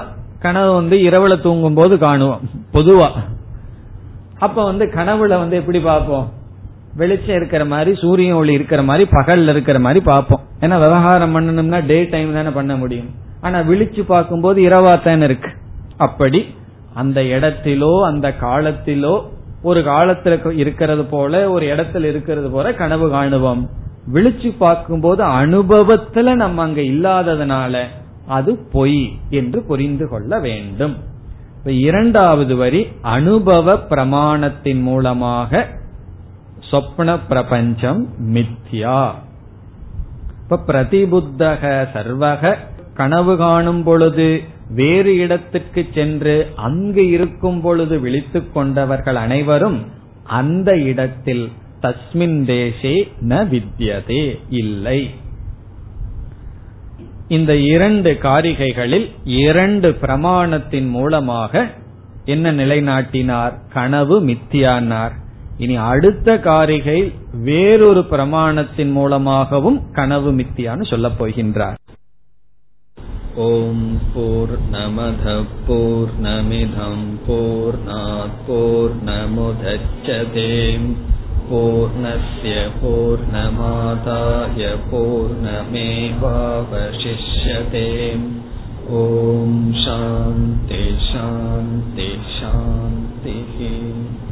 கனவு வந்து இரவுல தூங்கும் போது காணுவோம் பொதுவா. அப்ப வந்து கனவுல வந்து எப்படி பார்ப்போம்? வெளிச்சம் இருக்கிற மாதிரி, சூரிய ஒளி இருக்கிற மாதிரி, பகல்ல இருக்கிற மாதிரி பார்ப்போம். ஏன்னா விவகாரம் பண்ணணும்னா டே டைம் தானே பண்ண முடியும். ஆனா விழிச்சு பார்க்கும் போது இரவாத்தான இருக்கு. அப்படி அந்த இடத்திலோ அந்த காலத்திலோ ஒரு காலத்துல இருக்கிறது போல ஒரு இடத்துல இருக்கிறது போல கனவு காணுவோம். விழிச்சு பார்க்கும் போது அனுபவத்துல நம்ம அங்க இல்லாததுனால அது பொய் என்று புரிந்து கொள்ள வேண்டும். இரண்டாவது வரி அனுபவ பிரமாணத்தின் மூலமாக சொப்ன பிரபஞ்சம் மித்யா. இப்ப பிரதிபுத்தக சர்வக கனவு காணும் பொழுது வேறு இடத்துக்கு சென்று அங்கு இருக்கும் பொழுது விழித்துக் கொண்டவர்கள் அனைவரும் அந்த இடத்தில் தஸ்மின் தேசே ந வித்யதே இல்லை. இந்த இரண்டு காரிகைகளில் இரண்டு பிரமாணத்தின் மூலமாக என்ன நிலைநாட்டினார்? கனவு மித்தியானார். இனி அடுத்த காரிகை வேறொரு பிரமாணத்தின் மூலமாகவும் கனவு மித்தியான்னு சொல்ல போகின்றார். ஓம் பூர்ணமதః பூர்ணமிதம் பூர்ணாத் பூர்ணமுதச்யதே பூர்ணஸ்ய பூர்ணமாதாய பூர்ணமேவாவசிஷ்யதே. ஓம் சாந்தி சாந்தி சாந்தி.